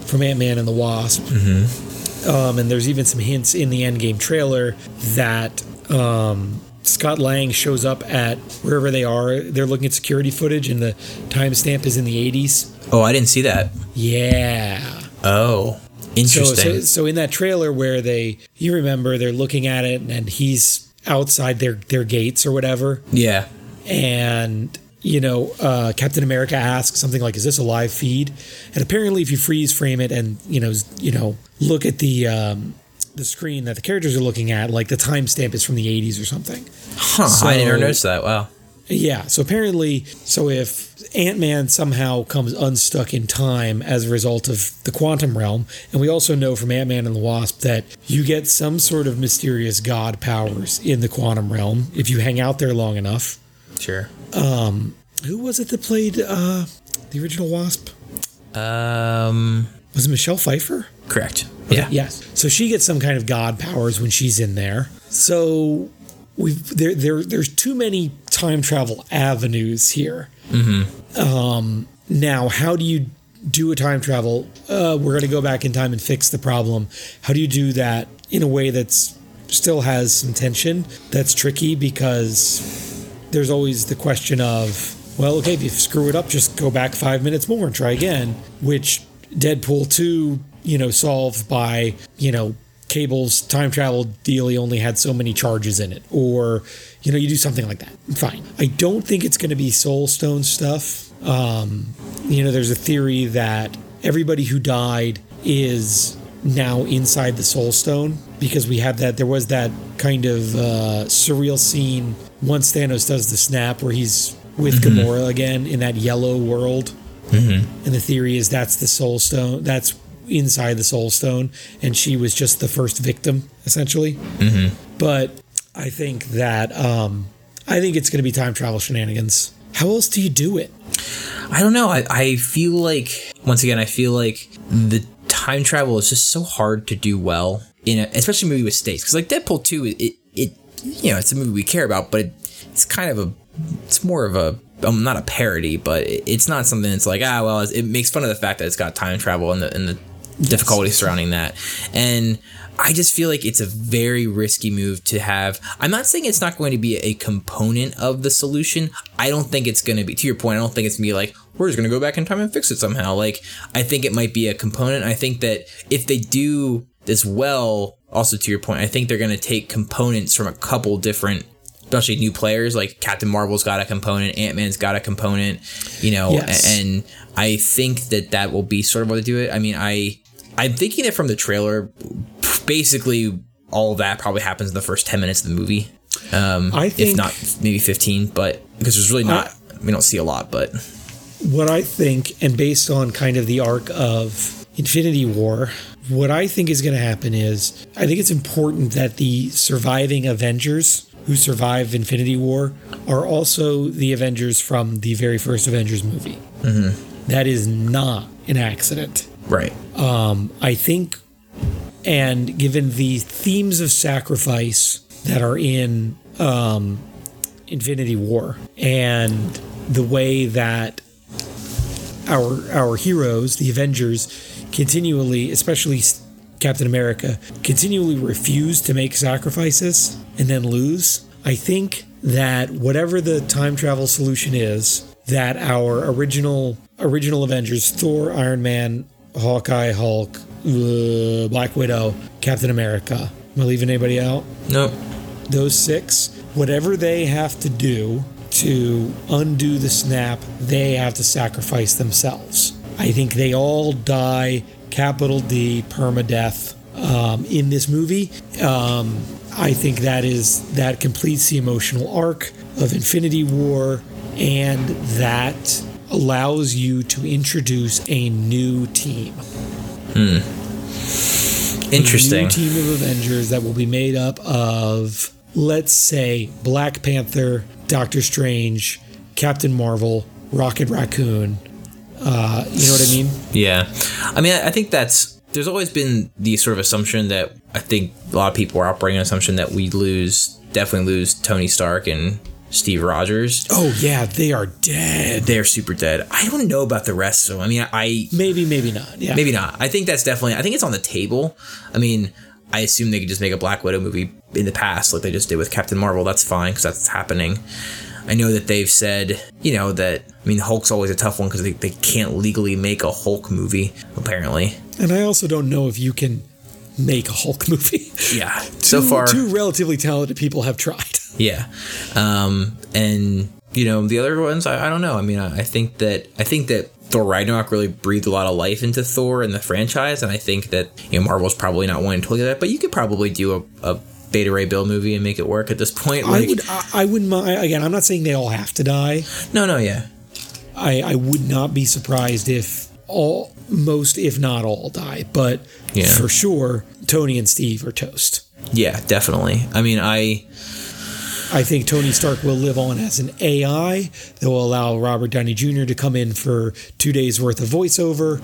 from Ant-Man and the Wasp. Mm-hmm. Um, and there's even some hints in the Endgame trailer that um, Scott Lang shows up at wherever they are. They're looking at security footage, and the timestamp is in the eighties. Oh, I didn't see that. Yeah. Oh, interesting. So, so, so in that trailer where they, you remember, they're looking at it and he's outside their, their gates or whatever. Yeah. And, you know, uh, Captain America asks something like, is this a live feed? And apparently if you freeze frame it and, you know, you know, look at the um, the screen that the characters are looking at, like the timestamp is from the eighties or something. Huh, so, I never noticed that. Wow. Yeah, so apparently, so if Ant-Man somehow comes unstuck in time as a result of the quantum realm, and we also know from Ant-Man and the Wasp that you get some sort of mysterious god powers in the quantum realm if you hang out there long enough. Sure. Um, who was it that played uh, the original Wasp? Um, was it Michelle Pfeiffer? Correct. Okay, yeah. Yes. So she gets some kind of god powers when she's in there. So we've there there there's too many time travel avenues here. Mm-hmm. Um, now, how do you do a time travel? Uh, we're going to go back in time and fix the problem. How do you do that in a way that's still has some tension? That's tricky because there's always the question of, well, okay, if you screw it up, just go back five minutes more and try again, which Deadpool two, you know, solved by, you know, Cable's time travel dealy only had so many charges in it, or, you know, you do something like that. Fine. I don't think it's going to be Soul Stone stuff. Um, you know, there's a theory that everybody who died is now inside the Soul Stone because we have that. There was that kind of uh, surreal scene once Thanos does the snap where he's with mm-hmm. Gamora again in that yellow world. Mm-hmm. And the theory is that's the Soul Stone. That's inside the Soul Stone, and she was just the first victim, essentially. Mm-hmm. But I think that um, I think it's going to be time travel shenanigans. How else do you do it? I don't know. I, I feel like, once again, I feel like the time travel is just so hard to do well, in a, especially a movie with stakes. Because like Deadpool two, it, it you know, it's a movie we care about, but it, it's kind of a, it's more of a, Um, not a parody, but it's not something that's like, ah, well, it makes fun of the fact that it's got time travel and the, and the yes. difficulty surrounding that. And I just feel like it's a very risky move to have. I'm not saying it's not going to be a component of the solution. I don't think it's going to be, to your point, I don't think it's going to be like, we're just going to go back in time and fix it somehow. Like, I think it might be a component. I think that if they do this well, also to your point, I think they're going to take components from a couple different, especially new players, like Captain Marvel's got a component, Ant-Man's got a component, you know, yes. and I think that that will be sort of what they do it. I mean, I, I'm thinking that from the trailer, basically all that probably happens in the first ten minutes of the movie. Um, I think, if not maybe fifteen, but because there's really not, I, we don't see a lot, but. What I think, and based on kind of the arc of Infinity War, what I think is going to happen is, I think it's important that the surviving Avengers who survived Infinity War are also the Avengers from the very first Avengers movie. Mm-hmm. That is not an accident. Right. Um, I think, and given the themes of sacrifice that are in um, Infinity War and the way that our our heroes, the Avengers, continually, especially Captain America, continually refuse to make sacrifices and then lose, I think that whatever the time travel solution is, that our original original Avengers, Thor, Iron Man, Hawkeye, Hulk, uh, Black Widow, Captain America, am I leaving anybody out? Nope. Those six, whatever they have to do to undo the snap, they have to sacrifice themselves. I think they all die, capital D, permadeath, um, in this movie. Um, I think that is that completes the emotional arc of Infinity War, and that allows you to introduce a new team. Hmm. Interesting. A new team of Avengers that will be made up of, let's say, Black Panther, Doctor Strange, Captain Marvel, Rocket Raccoon. Uh, you know what I mean? Yeah. I mean, I think that's... There's always been the sort of assumption that... I think a lot of people are operating on the assumption that we lose... Definitely lose Tony Stark and Steve Rogers. Oh, yeah. They are dead. They're super dead. I don't know about the rest, so I mean, I... Maybe, maybe not. Yeah. Maybe not. I think that's definitely... I think it's on the table. I mean... I assume they could just make a Black Widow movie in the past, like they just did with Captain Marvel. That's fine, because that's happening. I know that they've said, you know, that... I mean, Hulk's always a tough one, because they, they can't legally make a Hulk movie, apparently. And I also don't know if you can make a Hulk movie. Yeah, two, so far... Two relatively talented people have tried. Yeah. Um, and, you know, the other ones, I, I don't know. I mean, I, I think that... I think that... Thor Ragnarok really breathed a lot of life into Thor and the franchise, and I think that, you know, Marvel's probably not wanting to look at that, but you could probably do a, a Beta Ray Bill movie and make it work at this point. Like, I would, I, I wouldn't mind. Again, I'm not saying they all have to die. No, no, yeah. I, I would not be surprised if all, most, if not all, die, but yeah. For sure, Tony and Steve are toast. Yeah, definitely. I mean, I... I think Tony Stark will live on as an A I that will allow Robert Downey Junior to come in for two days' worth of voiceover.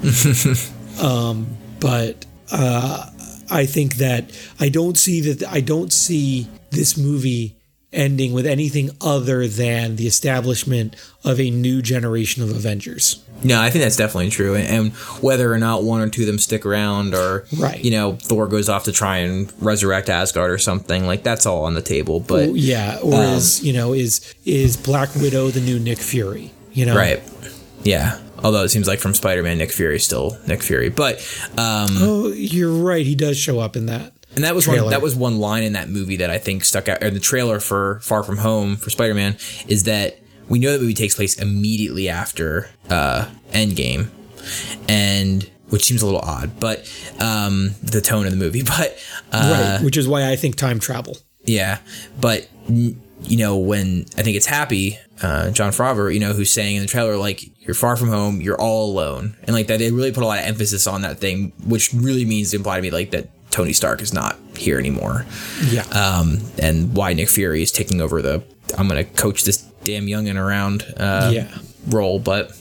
um, but uh, I think that I don't see that I don't see this movie ending with anything other than the establishment of a new generation of Avengers. No, I think that's definitely true. And, and whether or not one or two of them stick around, or, right. you know, Thor goes off to try and resurrect Asgard or something, like, that's all on the table. But, well, yeah. Or um, is, you know, is is Black Widow the new Nick Fury, you know? Right. Yeah. Although it seems like from Spider-Man, Nick Fury is still Nick Fury. But, um, oh, you're right. He does show up in that. And that was trailer. one that was one line in that movie that I think stuck out, or the trailer for Far From Home for Spider-Man, is that we know that movie takes place immediately after uh, Endgame, and which seems a little odd, but um, the tone of the movie, but uh, right, which is why I think time travel. Yeah, but you know, when I think it's Happy, uh, John Favreau, you know, who's saying in the trailer, like, you're far from home, you're all alone, and like that, they really put a lot of emphasis on that thing, which really means to imply to me like that Tony Stark is not here anymore. Yeah. Um, and why Nick Fury is taking over the I'm going to coach this damn youngin' around uh, yeah. role. But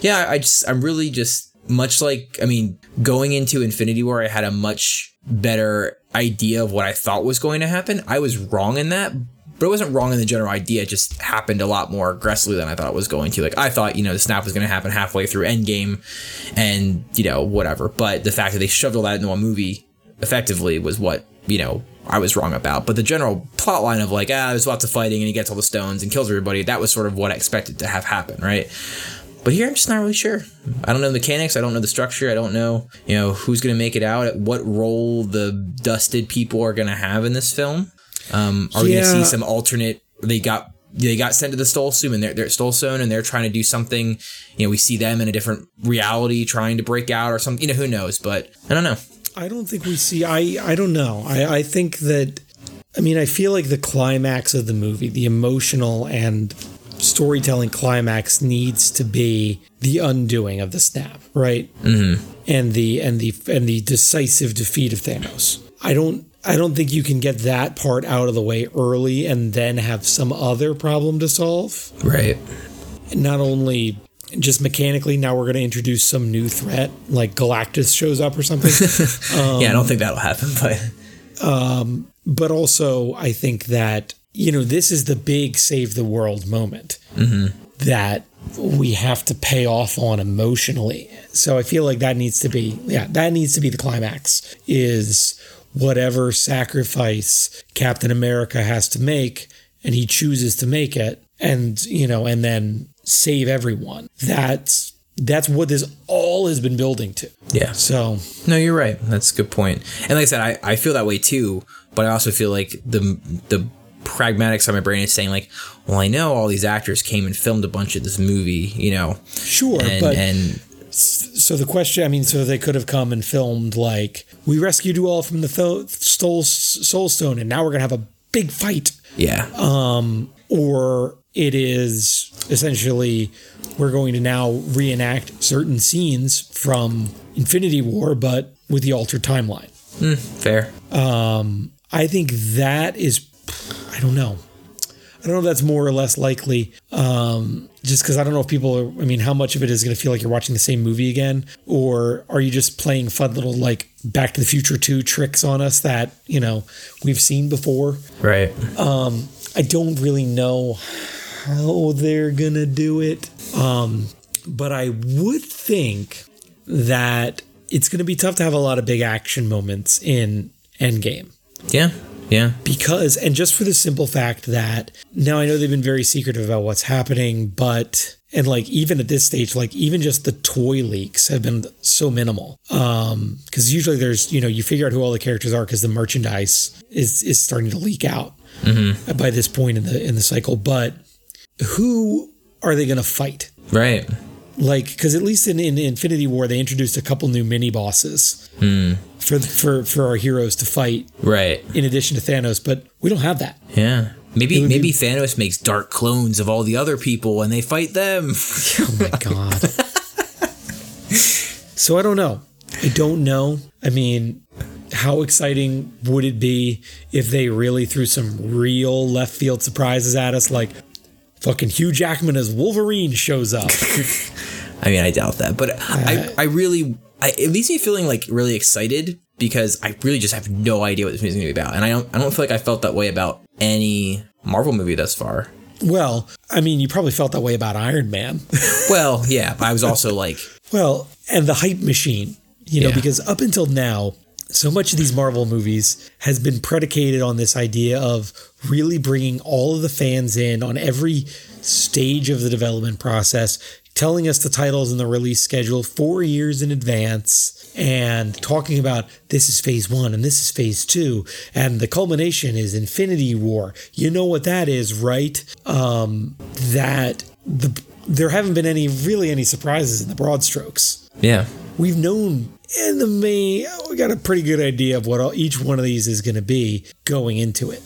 yeah, I just, I'm really just much like, I mean, going into Infinity War, I had a much better idea of what I thought was going to happen. I was wrong in that, but it wasn't wrong in the general idea. It just happened a lot more aggressively than I thought it was going to. Like, I thought, you know, the snap was going to happen halfway through Endgame and, you know, whatever. But the fact that they shoved all that into one movie effectively was what, you know, I was wrong about. But the general plot line of like, ah, there's lots of fighting and he gets all the stones and kills everybody, that was sort of what I expected to have happen, right? But here I'm just not really sure. I don't know the mechanics, I don't know the structure, I don't know, you know, who's going to make it out, what role the dusted people are going to have in this film. Um, are yeah. we going to see some alternate, they got they got sent to the Stolstone and they're, they're at Stolstone and they're trying to do something, you know, we see them in a different reality trying to break out or something, you know, who knows, but I don't know. I don't think we see, I, I don't know. I, I think that, I mean, I feel like the climax of the movie, the emotional and storytelling climax needs to be the undoing of the snap, right? Mm-hmm. And the and the and the decisive defeat of Thanos. I don't I don't think you can get that part out of the way early and then have some other problem to solve. Right. Not only just mechanically, now we're going to introduce some new threat, like Galactus shows up or something. um, yeah, I don't think that'll happen, but um, but also I think that, you know, this is the big save the world moment mm-hmm. that we have to pay off on emotionally. So I feel like that needs to be, yeah, that needs to be the climax, is whatever sacrifice Captain America has to make, and he chooses to make it, and, you know, and then save everyone. That's, that's what this all has been building to. Yeah. So. No, you're right. That's a good point. And like I said, I, I feel that way too, but I also feel like the, the, pragmatics on my brain is saying, like, well, I know all these actors came and filmed a bunch of this movie, you know. Sure, and, but and so the question, I mean, so they could have come and filmed, like, we rescued you all from the th- soul, soul stone, and now we're gonna have a big fight. Yeah. Um, or it is essentially we're going to now reenact certain scenes from Infinity War, but with the altered timeline. Mm, fair. Um, I think that is. I don't know. I don't know if that's more or less likely, um, just because I don't know if people are, I mean, how much of it is going to feel like you're watching the same movie again, or are you just playing fun little, like, Back to the Future two tricks on us that, you know, we've seen before. Right. Um, I don't really know how they're going to do it. Um, but I would think that it's going to be tough to have a lot of big action moments in Endgame. Yeah. Yeah. Because, and just for the simple fact that, now I know they've been very secretive about what's happening, but, and like, even at this stage, like, even just the toy leaks have been so minimal. Um, because usually there's, you know, you figure out who all the characters are because the merchandise is, is starting to leak out mm-hmm. by this point in the, in the cycle. But who are they going to fight? Right. Like, because at least in, in Infinity War, they introduced a couple new mini bosses mm. for, for for our heroes to fight. Right. In addition to Thanos, but we don't have that. Yeah. Maybe maybe be... Thanos makes dark clones of all the other people and they fight them. Oh my God. So I don't know. I don't know. I mean, how exciting would it be if they really threw some real left field surprises at us? Like, fucking Hugh Jackman as Wolverine shows up. I mean, I doubt that, but uh, I, I really, I, it leaves me feeling like really excited because I really just have no idea what this movie's gonna be about, and I don't, I don't feel like I felt that way about any Marvel movie thus far. Well, I mean, you probably felt that way about Iron Man. Well, yeah, but I was also like, well, and the hype machine, you know, yeah. Because up until now, so much of these Marvel movies has been predicated on this idea of really bringing all of the fans in on every stage of the development process, telling us the titles and the release schedule four years in advance, and talking about this is phase one and this is phase two, and the culmination is Infinity War. You know what that is, right? Um, that the there haven't been any really any surprises in the broad strokes. Yeah. We've known in the main, we got a pretty good idea of what all, each one of these is going to be going into it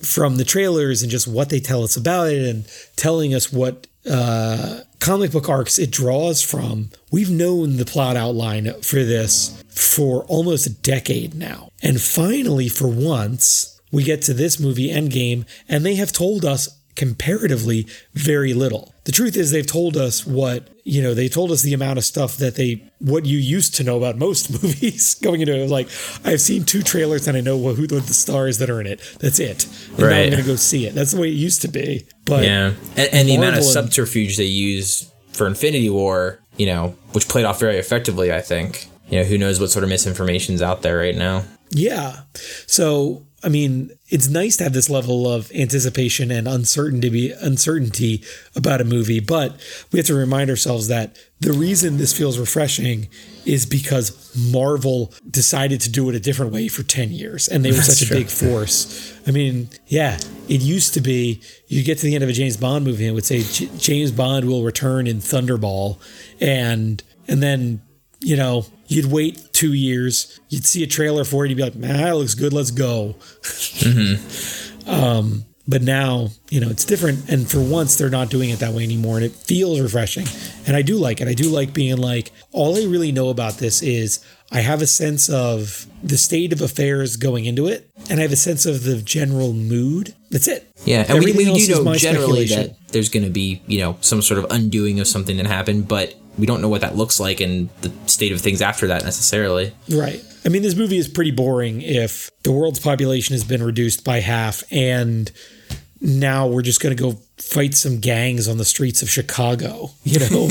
from the trailers and just what they tell us about it and telling us what uh, comic book arcs it draws from. We've known the plot outline for this for almost a decade now. And finally, for once, we get to this movie, Endgame, and they have told us comparatively very little. The truth is they've told us what, you know, they told us the amount of stuff that they, what you used to know about most movies going into, like, I've seen two trailers and I know who the stars that are in it. That's it. And right. Now I'm going to go see it. That's the way it used to be. But yeah. And, and the amount of subterfuge they used for Infinity War, you know, which played off very effectively, I think. You know, who knows what sort of misinformation's out there right now. Yeah. So, I mean, it's nice to have this level of anticipation and uncertainty uncertainty about a movie, but we have to remind ourselves that the reason this feels refreshing is because Marvel decided to do it a different way for ten years, and they were That's such true. a big force. I mean, yeah, it used to be you get to the end of a James Bond movie and it would say J- James Bond will return in Thunderball, and and then, you know, you'd wait two years, you'd see a trailer for it, you'd be like, nah, it looks good, let's go. Mm-hmm. um, But now, you know, it's different. And for once, they're not doing it that way anymore. And it feels refreshing. And I do like it. I do like being like, all I really know about this is I have a sense of the state of affairs going into it. And I have a sense of the general mood. That's it. Yeah. And Everything we, we do know generally that there's going to be, you know, some sort of undoing of something that happened. But we don't know what that looks like and the state of things after that necessarily. Right. I mean, this movie is pretty boring if the world's population has been reduced by half and now we're just going to go fight some gangs on the streets of Chicago, you know?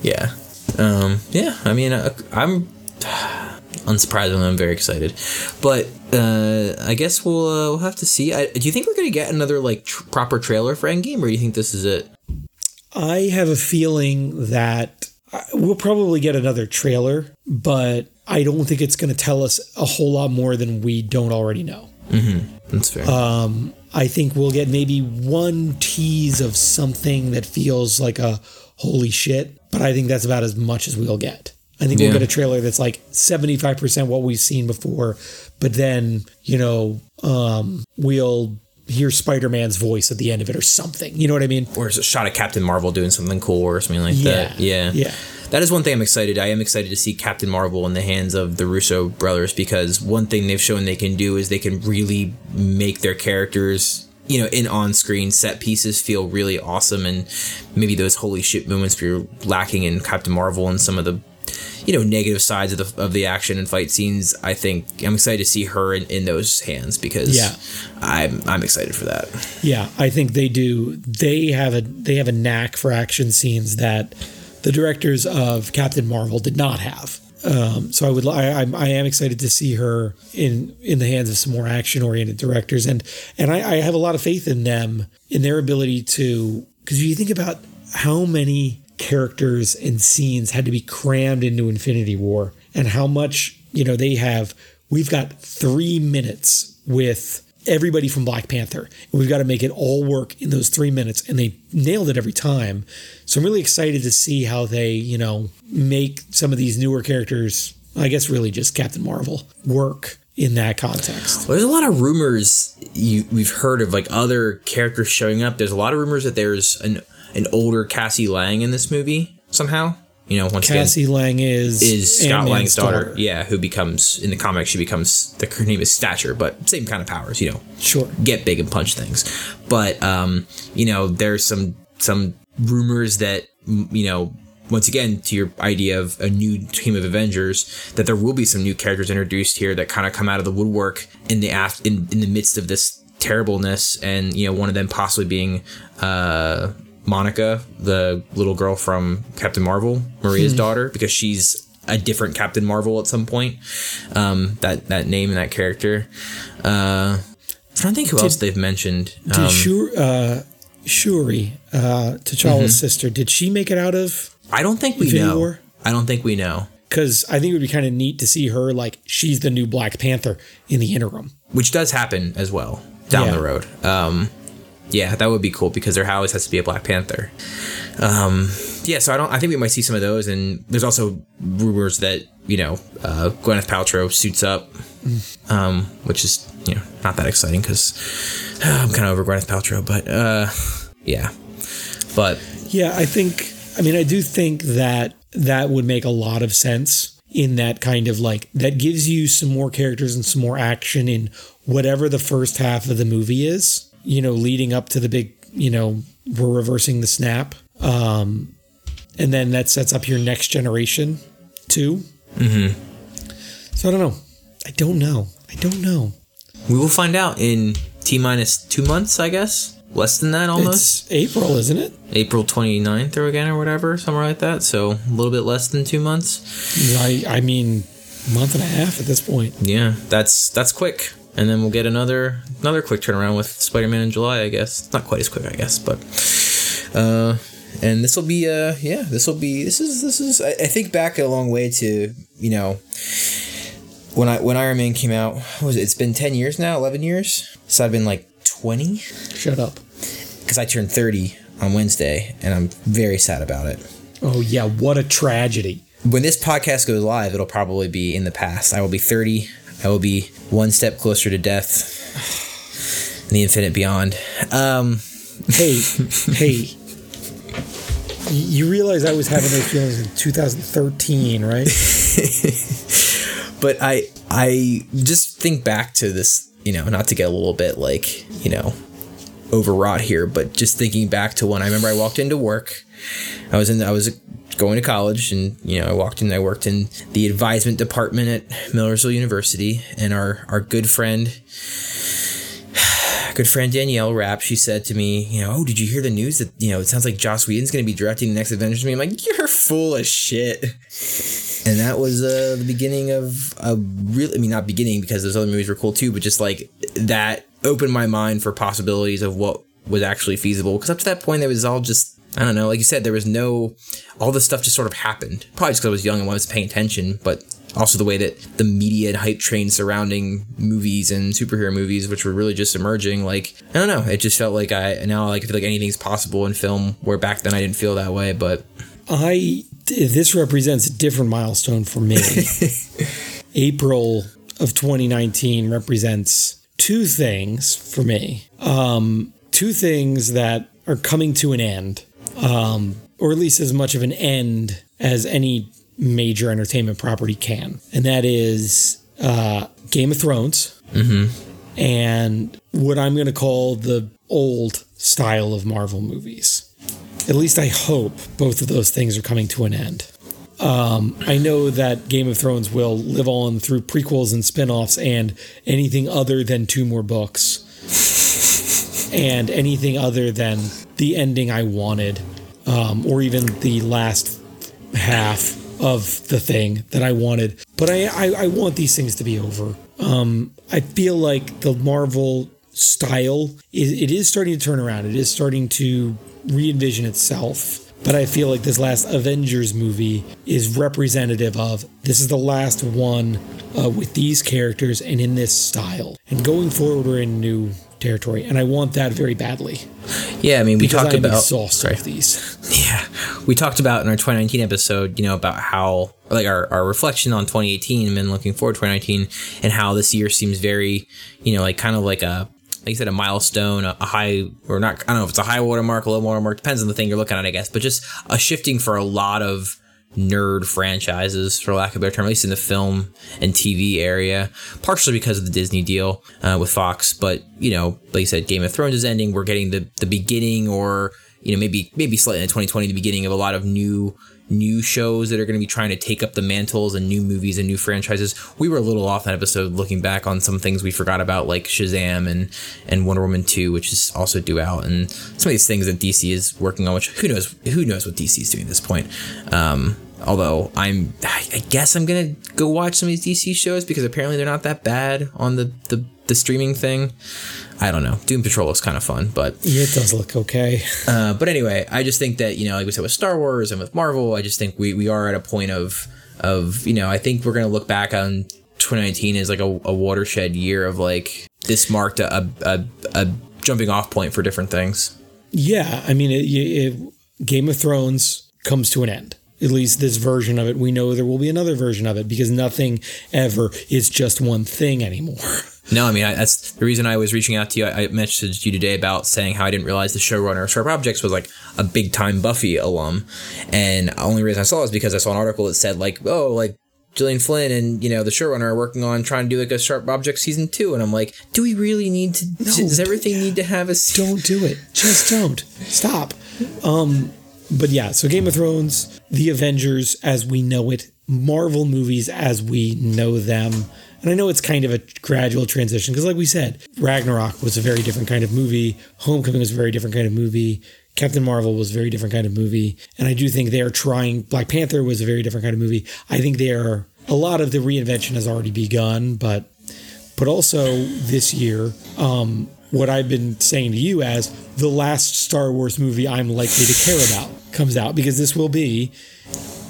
yeah. Um, yeah. I mean, I, I'm unsurprisingly, I'm very excited. But uh, I guess we'll uh, we'll have to see. I, do you think we're going to get another like tr- proper trailer for Endgame, or do you think this is it? I have a feeling that we'll probably get another trailer, but I don't think it's going to tell us a whole lot more than we don't already know. Mm-hmm. That's fair. Um, I think we'll get maybe one tease of something that feels like a holy shit, but I think that's about as much as we'll get. I think yeah. we'll get a trailer that's like seventy-five percent what we've seen before, but then, you know, um, we'll hear Spider-Man's voice at the end of it or something. You know what I mean? Or a shot of Captain Marvel doing something cool or something like yeah. that. Yeah. Yeah. That is one thing I'm excited. I am excited to see Captain Marvel in the hands of the Russo brothers, because one thing they've shown they can do is they can really make their characters, you know, in on-screen set pieces feel really awesome. And maybe those holy shit moments we were lacking in Captain Marvel and some of the, you know, negative sides of the of the action and fight scenes. I think I'm excited to see her in, in those hands, because yeah. I'm I'm excited for that. Yeah, I think they do. They have a they have a knack for action scenes that the directors of Captain Marvel did not have. Um, so I would I, I am excited to see her in in the hands of some more action oriented directors, and and I, I have a lot of faith in them, in their ability to, because if you think about how many characters and scenes had to be crammed into Infinity War and how much, you know, they have, we've got three minutes with everybody from Black Panther and we've got to make it all work in those three minutes. And they nailed it every time. So I'm really excited to see how they, you know, make some of these newer characters, I guess really just Captain Marvel, work in that context. Well, there's a lot of rumors you, we've heard of like other characters showing up. There's a lot of rumors that there's an an older Cassie Lang in this movie somehow. You know, once Cassie again, Lang is is Scott Lang's daughter. daughter. Yeah, who becomes, in the comic, she becomes, the, her name is Stature, but same kind of powers, you know. Sure. Get big and punch things. But, um, you know, there's some some rumors that, you know, once again, to your idea of a new team of Avengers, that there will be some new characters introduced here that kind of come out of the woodwork in the af- in, in the midst of this terribleness. And, you know, one of them possibly being uh Monica, the little girl from Captain Marvel, Maria's hmm. daughter, because she's a different Captain Marvel at some point. Um, that that name and that character. Uh, I don't think who did, else they've mentioned. Did um, Shuri, uh, Shuri uh, T'Challa's mm-hmm. sister, did she make it out of? I don't think we Infinity know. War? I don't think we know. Because I think it would be kind of neat to see her like she's the new Black Panther in the interim, which does happen as well down yeah. the road. Um, Yeah, that would be cool because there always has to be a Black Panther. Um, yeah, so I don't. I think we might see some of those, and there's also rumors that you know uh, Gwyneth Paltrow suits up, um, which is you know not that exciting because uh, I'm kind of over Gwyneth Paltrow. But uh, yeah, but yeah, I think. I mean, I do think that that would make a lot of sense in that kind of like that gives you some more characters and some more action in whatever the first half of the movie is. You know, leading up to the big, you know, we're reversing the snap. Um, and then that sets up your next generation, too. Mm-hmm. So I don't know. I don't know. I don't know. We will find out in T-minus two months, I guess. Less than that, almost. It's April, isn't it? April twenty-ninth or again or whatever, somewhere like that. So a little bit less than two months. I, I mean, month and a half at this point. Yeah, that's that's quick. And then we'll get another another quick turnaround with Spider-Man in July, I guess. Not quite as quick, I guess, but uh, and this will be uh yeah, this will be this is this is I, I think back a long way to, you know, when I when Iron Man came out, what was it? It's been ten years now, eleven years. So I've been like twenty. Shut up. Cuz I turned thirty on Wednesday and I'm very sad about it. Oh yeah, what a tragedy. When this podcast goes live, it'll probably be in the past. I will be thirty. I will be one step closer to death. and the infinite beyond. Um, hey, hey, you realize I was having those feelings in two thousand thirteen, right? But I, I just think back to this, you know, not to get a little bit like, you know, overwrought here, but just thinking back to when I remember I walked into work. I was in, I was going to college, and, you know, I walked in, I worked in the advisement department at Millersville University, and our, our good friend, good friend Danielle Rapp, she said to me, you know, oh, did you hear the news that, you know, it sounds like Joss Whedon's going to be directing the next Avengers movie? I'm like, you're full of shit. And that was uh, the beginning of a really, I mean, not beginning because those other movies were cool too, but just like that opened my mind for possibilities of what was actually feasible. Because up to that point, it was all just, I don't know, like you said, there was no, all this stuff just sort of happened. Probably just because I was young and wasn't paying attention, but also the way that the media and hype train surrounding movies and superhero movies, which were really just emerging, like, I don't know, it just felt like I, now like, I feel like anything's possible in film, where back then I didn't feel that way, but... I... This represents a different milestone for me. April of twenty nineteen represents two things for me. Um, two things that are coming to an end, um, or at least as much of an end as any major entertainment property can. And that is uh, Game of Thrones, mm-hmm. and what I'm going to call the old style of Marvel movies. At least I hope both of those things are coming to an end. Um, I know that Game of Thrones will live on through prequels and spinoffs and anything other than two more books and anything other than the ending I wanted, um, or even the last half of the thing that I wanted. But I, I, I want these things to be over. Um, I feel like the Marvel style, it, it is starting to turn around. It is starting to... re-envision itself, but I feel like this last Avengers movie is representative of this is the last one uh, with these characters and in this style, and going forward we're in new territory, and I want that very badly. Yeah, I mean, we talked about exhausted of these. Yeah, we talked about in our twenty nineteen episode, you know, about how like our, our reflection on twenty eighteen and looking forward to twenty nineteen, and how this year seems very, you know, like kind of like a Like you said, a milestone, a high, or not, I don't know if it's a high watermark, a low watermark, depends on the thing you're looking at, I guess, but just a shifting for a lot of nerd franchises, for lack of a better term, at least in the film and T V area, partially because of the Disney deal uh, with Fox, but, you know, like you said, Game of Thrones is ending, we're getting the, the beginning, or, you know, maybe maybe slightly in twenty twenty, the beginning of a lot of new new shows that are going to be trying to take up the mantles, and new movies and new franchises. We were a little off that episode looking back on some things we forgot about, like Shazam and and Wonder Woman two, which is also due out, and some of these things that D C is working on, which who knows who knows what D C is doing at this point. Um, although I'm I guess I'm going to go watch some of these D C shows because apparently they're not that bad on the, the, the streaming thing. I don't know. Doom Patrol looks kind of fun, but... Yeah, it does look okay. uh, but anyway, I just think that, you know, like we said with Star Wars and with Marvel, I just think we, we are at a point of, of you know, I think we're going to look back on twenty nineteen as like a, a watershed year of like, this marked a, a, a jumping off point for different things. Yeah, I mean, it, it, Game of Thrones comes to an end. At least this version of it. We know there will be another version of it because nothing ever is just one thing anymore. No, I mean, I, that's the reason I was reaching out to you. I, I messaged you today about saying how I didn't realize the showrunner of Sharp Objects was like a big time Buffy alum. And the only reason I saw it was because I saw an article that said like, oh, like Gillian Flynn and, you know, the showrunner are working on trying to do like a Sharp Objects season two. And I'm like, do we really need to, no, does everything need to have a season? Don't do it. Just don't. Stop. Um, but yeah, so Game of Thrones, the Avengers as we know it, Marvel movies as we know them. And I know it's kind of a gradual transition because, like we said, Ragnarok was a very different kind of movie. Homecoming was a very different kind of movie. Captain Marvel was a very different kind of movie. And I do think they are trying... Black Panther was a very different kind of movie. I think they are... A lot of the reinvention has already begun, but but also this year, um, what I've been saying to you as the last Star Wars movie I'm likely to care about comes out, because this will be...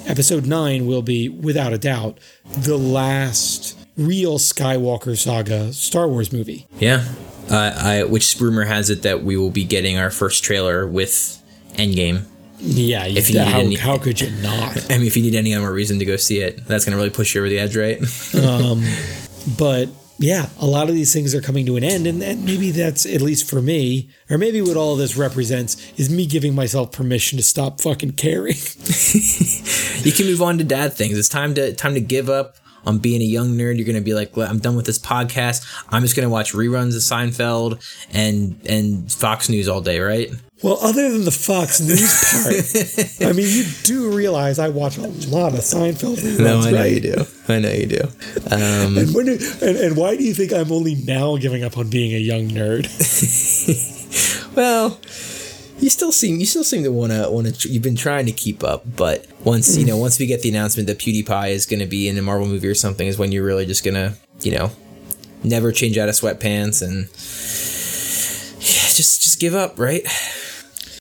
Episode nine will be, without a doubt, the last... real Skywalker saga Star Wars movie. Yeah. Uh, I, which rumor has it that we will be getting our first trailer with Endgame. Yeah. If you how, any, how could you not? I mean, if you need any more reason to go see it, that's going to really push you over the edge, right? um, but yeah, a lot of these things are coming to an end, and, and maybe that's, at least for me, or maybe what all of this represents is me giving myself permission to stop fucking caring. You can move on to dad things. It's time to time to give up on being a young nerd. You're going to be like, I'm done with this podcast. I'm just going to watch reruns of Seinfeld and and Fox News all day, right? Well, other than the Fox News part, I mean, you do realize I watch a lot of Seinfeld reruns, no, I know right? you do. I know you do. Um, and, when do and, and why do you think I'm only now giving up on being a young nerd? Well, you still seem you still seem to want to want to. You've been trying to keep up, but once you know, once we get the announcement that PewDiePie is going to be in a Marvel movie or something, is when you're really just going to, you know, never change out of sweatpants and yeah, just just give up, right?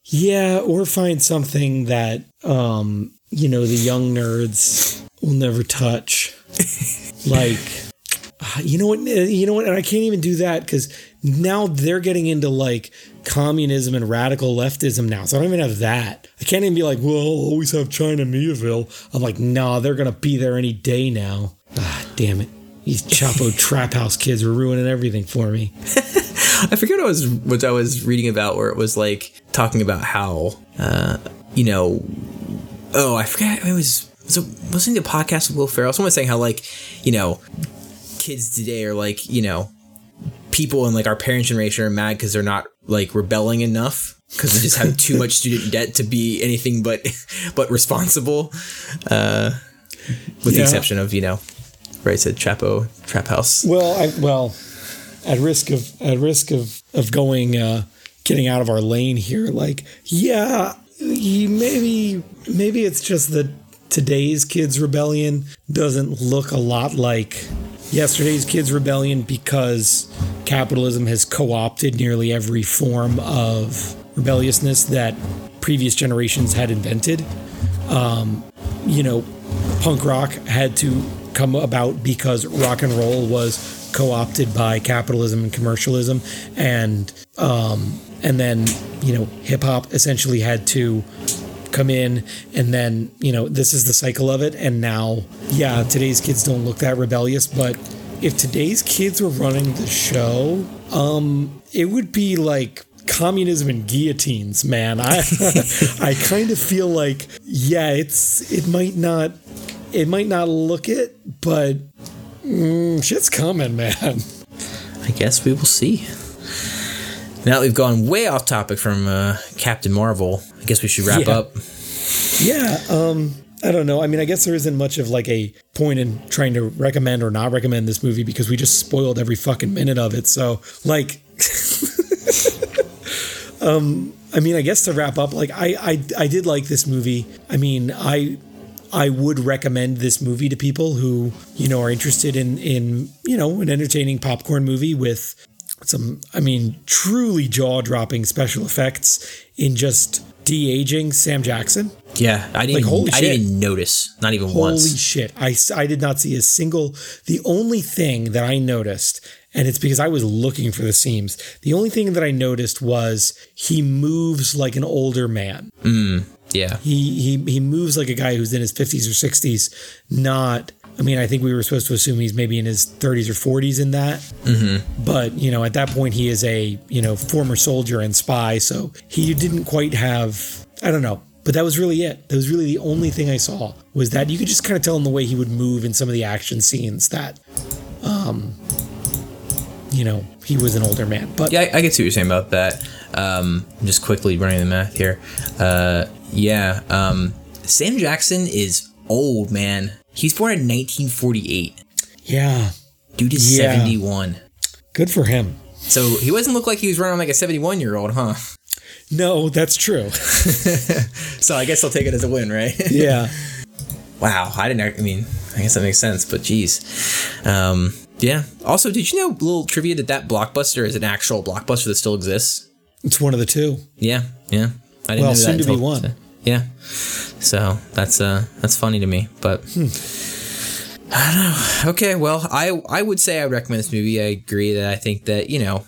Yeah, or find something that um, you know, the young nerds will never touch, like. You know what? You know what? And I can't even do that because now they're getting into like communism and radical leftism now. So I don't even have that. I can't even be like, well, I'll always have China Miaville. I'm like, nah, they're going to be there any day now. Ah, damn it. These Chapo Trap House kids were ruining everything for me. I forget what I, was, what I was reading about where it was like talking about how, uh, you know, oh, I forget. It was, was it, wasn't it a podcast with Will Ferrell? Someone was saying how like, you know, kids today are like, you know, people in like our parents' generation are mad because they're not like rebelling enough because they just have too much student debt to be anything but but responsible, uh, with yeah. the exception of, you know, right, said Chapo Trap House. Well, I, well, at risk of at risk of of going uh, getting out of our lane here, like yeah, you, maybe maybe it's just that today's kids' rebellion doesn't look a lot like yesterday's kids' rebellion because capitalism has co-opted nearly every form of rebelliousness that previous generations had invented. Um, you know, punk rock had to come about because rock and roll was co-opted by capitalism and commercialism, and um, and then, you know, hip hop essentially had to come in, and then, you know, this is the cycle of it. And now, yeah, today's kids don't look that rebellious, but if today's kids were running the show, um, it would be like communism and guillotines, man. I I kind of feel like, yeah, it's it might not it might not look it, but mm, shit's coming, man. I guess we will see. Now that we've gone way off topic from uh, Captain Marvel, I guess we should wrap yeah. up. Yeah. Um, I don't know. I mean, I guess there isn't much of like a point in trying to recommend or not recommend this movie because we just spoiled every fucking minute of it. So like, um, I mean, I guess to wrap up, like I, I, I did like this movie. I mean, I, I would recommend this movie to people who, you know, are interested in, in, you know, an entertaining popcorn movie with some, I mean, truly jaw-dropping special effects in just de-aging Sam Jackson. Yeah, I didn't, like, holy I shit. didn't even notice, not even holy once. Holy shit, I, I did not see a single, the only thing that I noticed, and it's because I was looking for the seams, the only thing that I noticed was he moves like an older man. Mm, yeah. He, he, he moves like a guy who's in his fifties or sixties, not... I mean, I think we were supposed to assume he's maybe in his thirties or forties in that. Mm-hmm. But, you know, at that point, he is a, you know, former soldier and spy. So he didn't quite have, I don't know. But that was really it. That was really the only thing I saw was that you could just kind of tell in the way he would move in some of the action scenes that, um, you know, he was an older man. But yeah, I, I get to what you're saying about that. Um, I'm just quickly running the math here. Uh, yeah. Um, Sam Jackson is old, man. He's born in nineteen forty-eight. Yeah. Dude is yeah. seventy-one. Good for him. So he doesn't look like he was running like a seventy-one-year-old, huh? No, that's true. So I guess I'll take it as a win, right? Yeah. Wow. I didn't, I mean, I guess that makes sense, but geez. Um, yeah. Also, did you know, a little trivia, that that Blockbuster is an actual Blockbuster that still exists? It's one of the two. Yeah. Yeah. I didn't well, know that soon until, to be one. So. Yeah, so that's uh that's funny to me, but hmm. I don't know. Okay, well, I I would say I recommend this movie. I agree that I think that, you know,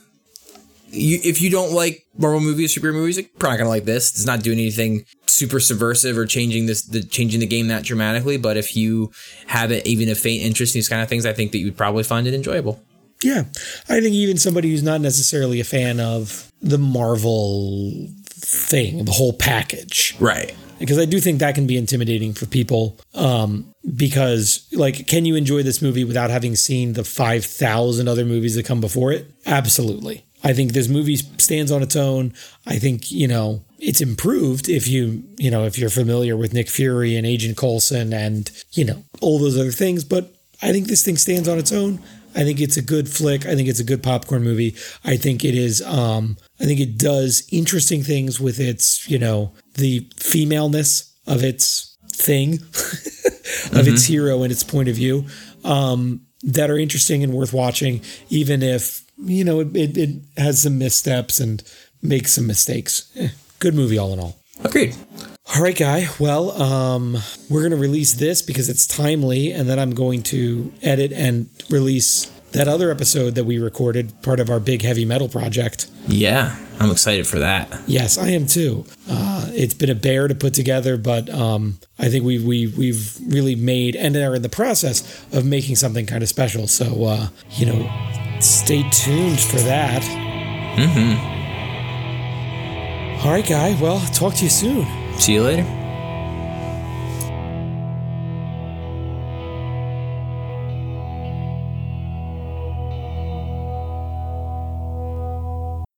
you, if you don't like Marvel movies, superhero movies, you're probably not gonna like this. It's not doing anything super subversive or changing this the changing the game that dramatically. But if you have it, even a faint interest in these kind of things, I think that you'd probably find it enjoyable. yeah, I think even somebody who's not necessarily a fan of the Marvel thing, the whole package. Right. Because I do think that can be intimidating for people, um, because, like, can you enjoy this movie without having seen the five thousand other movies that come before it? Absolutely. I think this movie stands on its own. I think, you know, it's improved if you, you know, if you're familiar with Nick Fury and Agent Coulson and, you know, all those other things. But I think this thing stands on its own. I think it's a good flick. I think it's a good popcorn movie. I think it is, um, I think it does interesting things with its, you know, the femaleness of its thing, of mm-hmm. its hero and its point of view, um, that are interesting and worth watching, even if, you know, it, it, it has some missteps and makes some mistakes. Eh, good movie all in all. Agreed. All right, Guy. Well, um, we're going to release this because it's timely, and then I'm going to edit and release that other episode that we recorded, part of our big heavy metal project. Yeah, I'm excited for that. Yes, I am too. Uh, it's been a bear to put together, but um, I think we, we, we've really made and are in the process of making something kind of special. So, uh, you know, stay tuned for that. Mm-hmm. All right, Guy. Well, talk to you soon. See you later.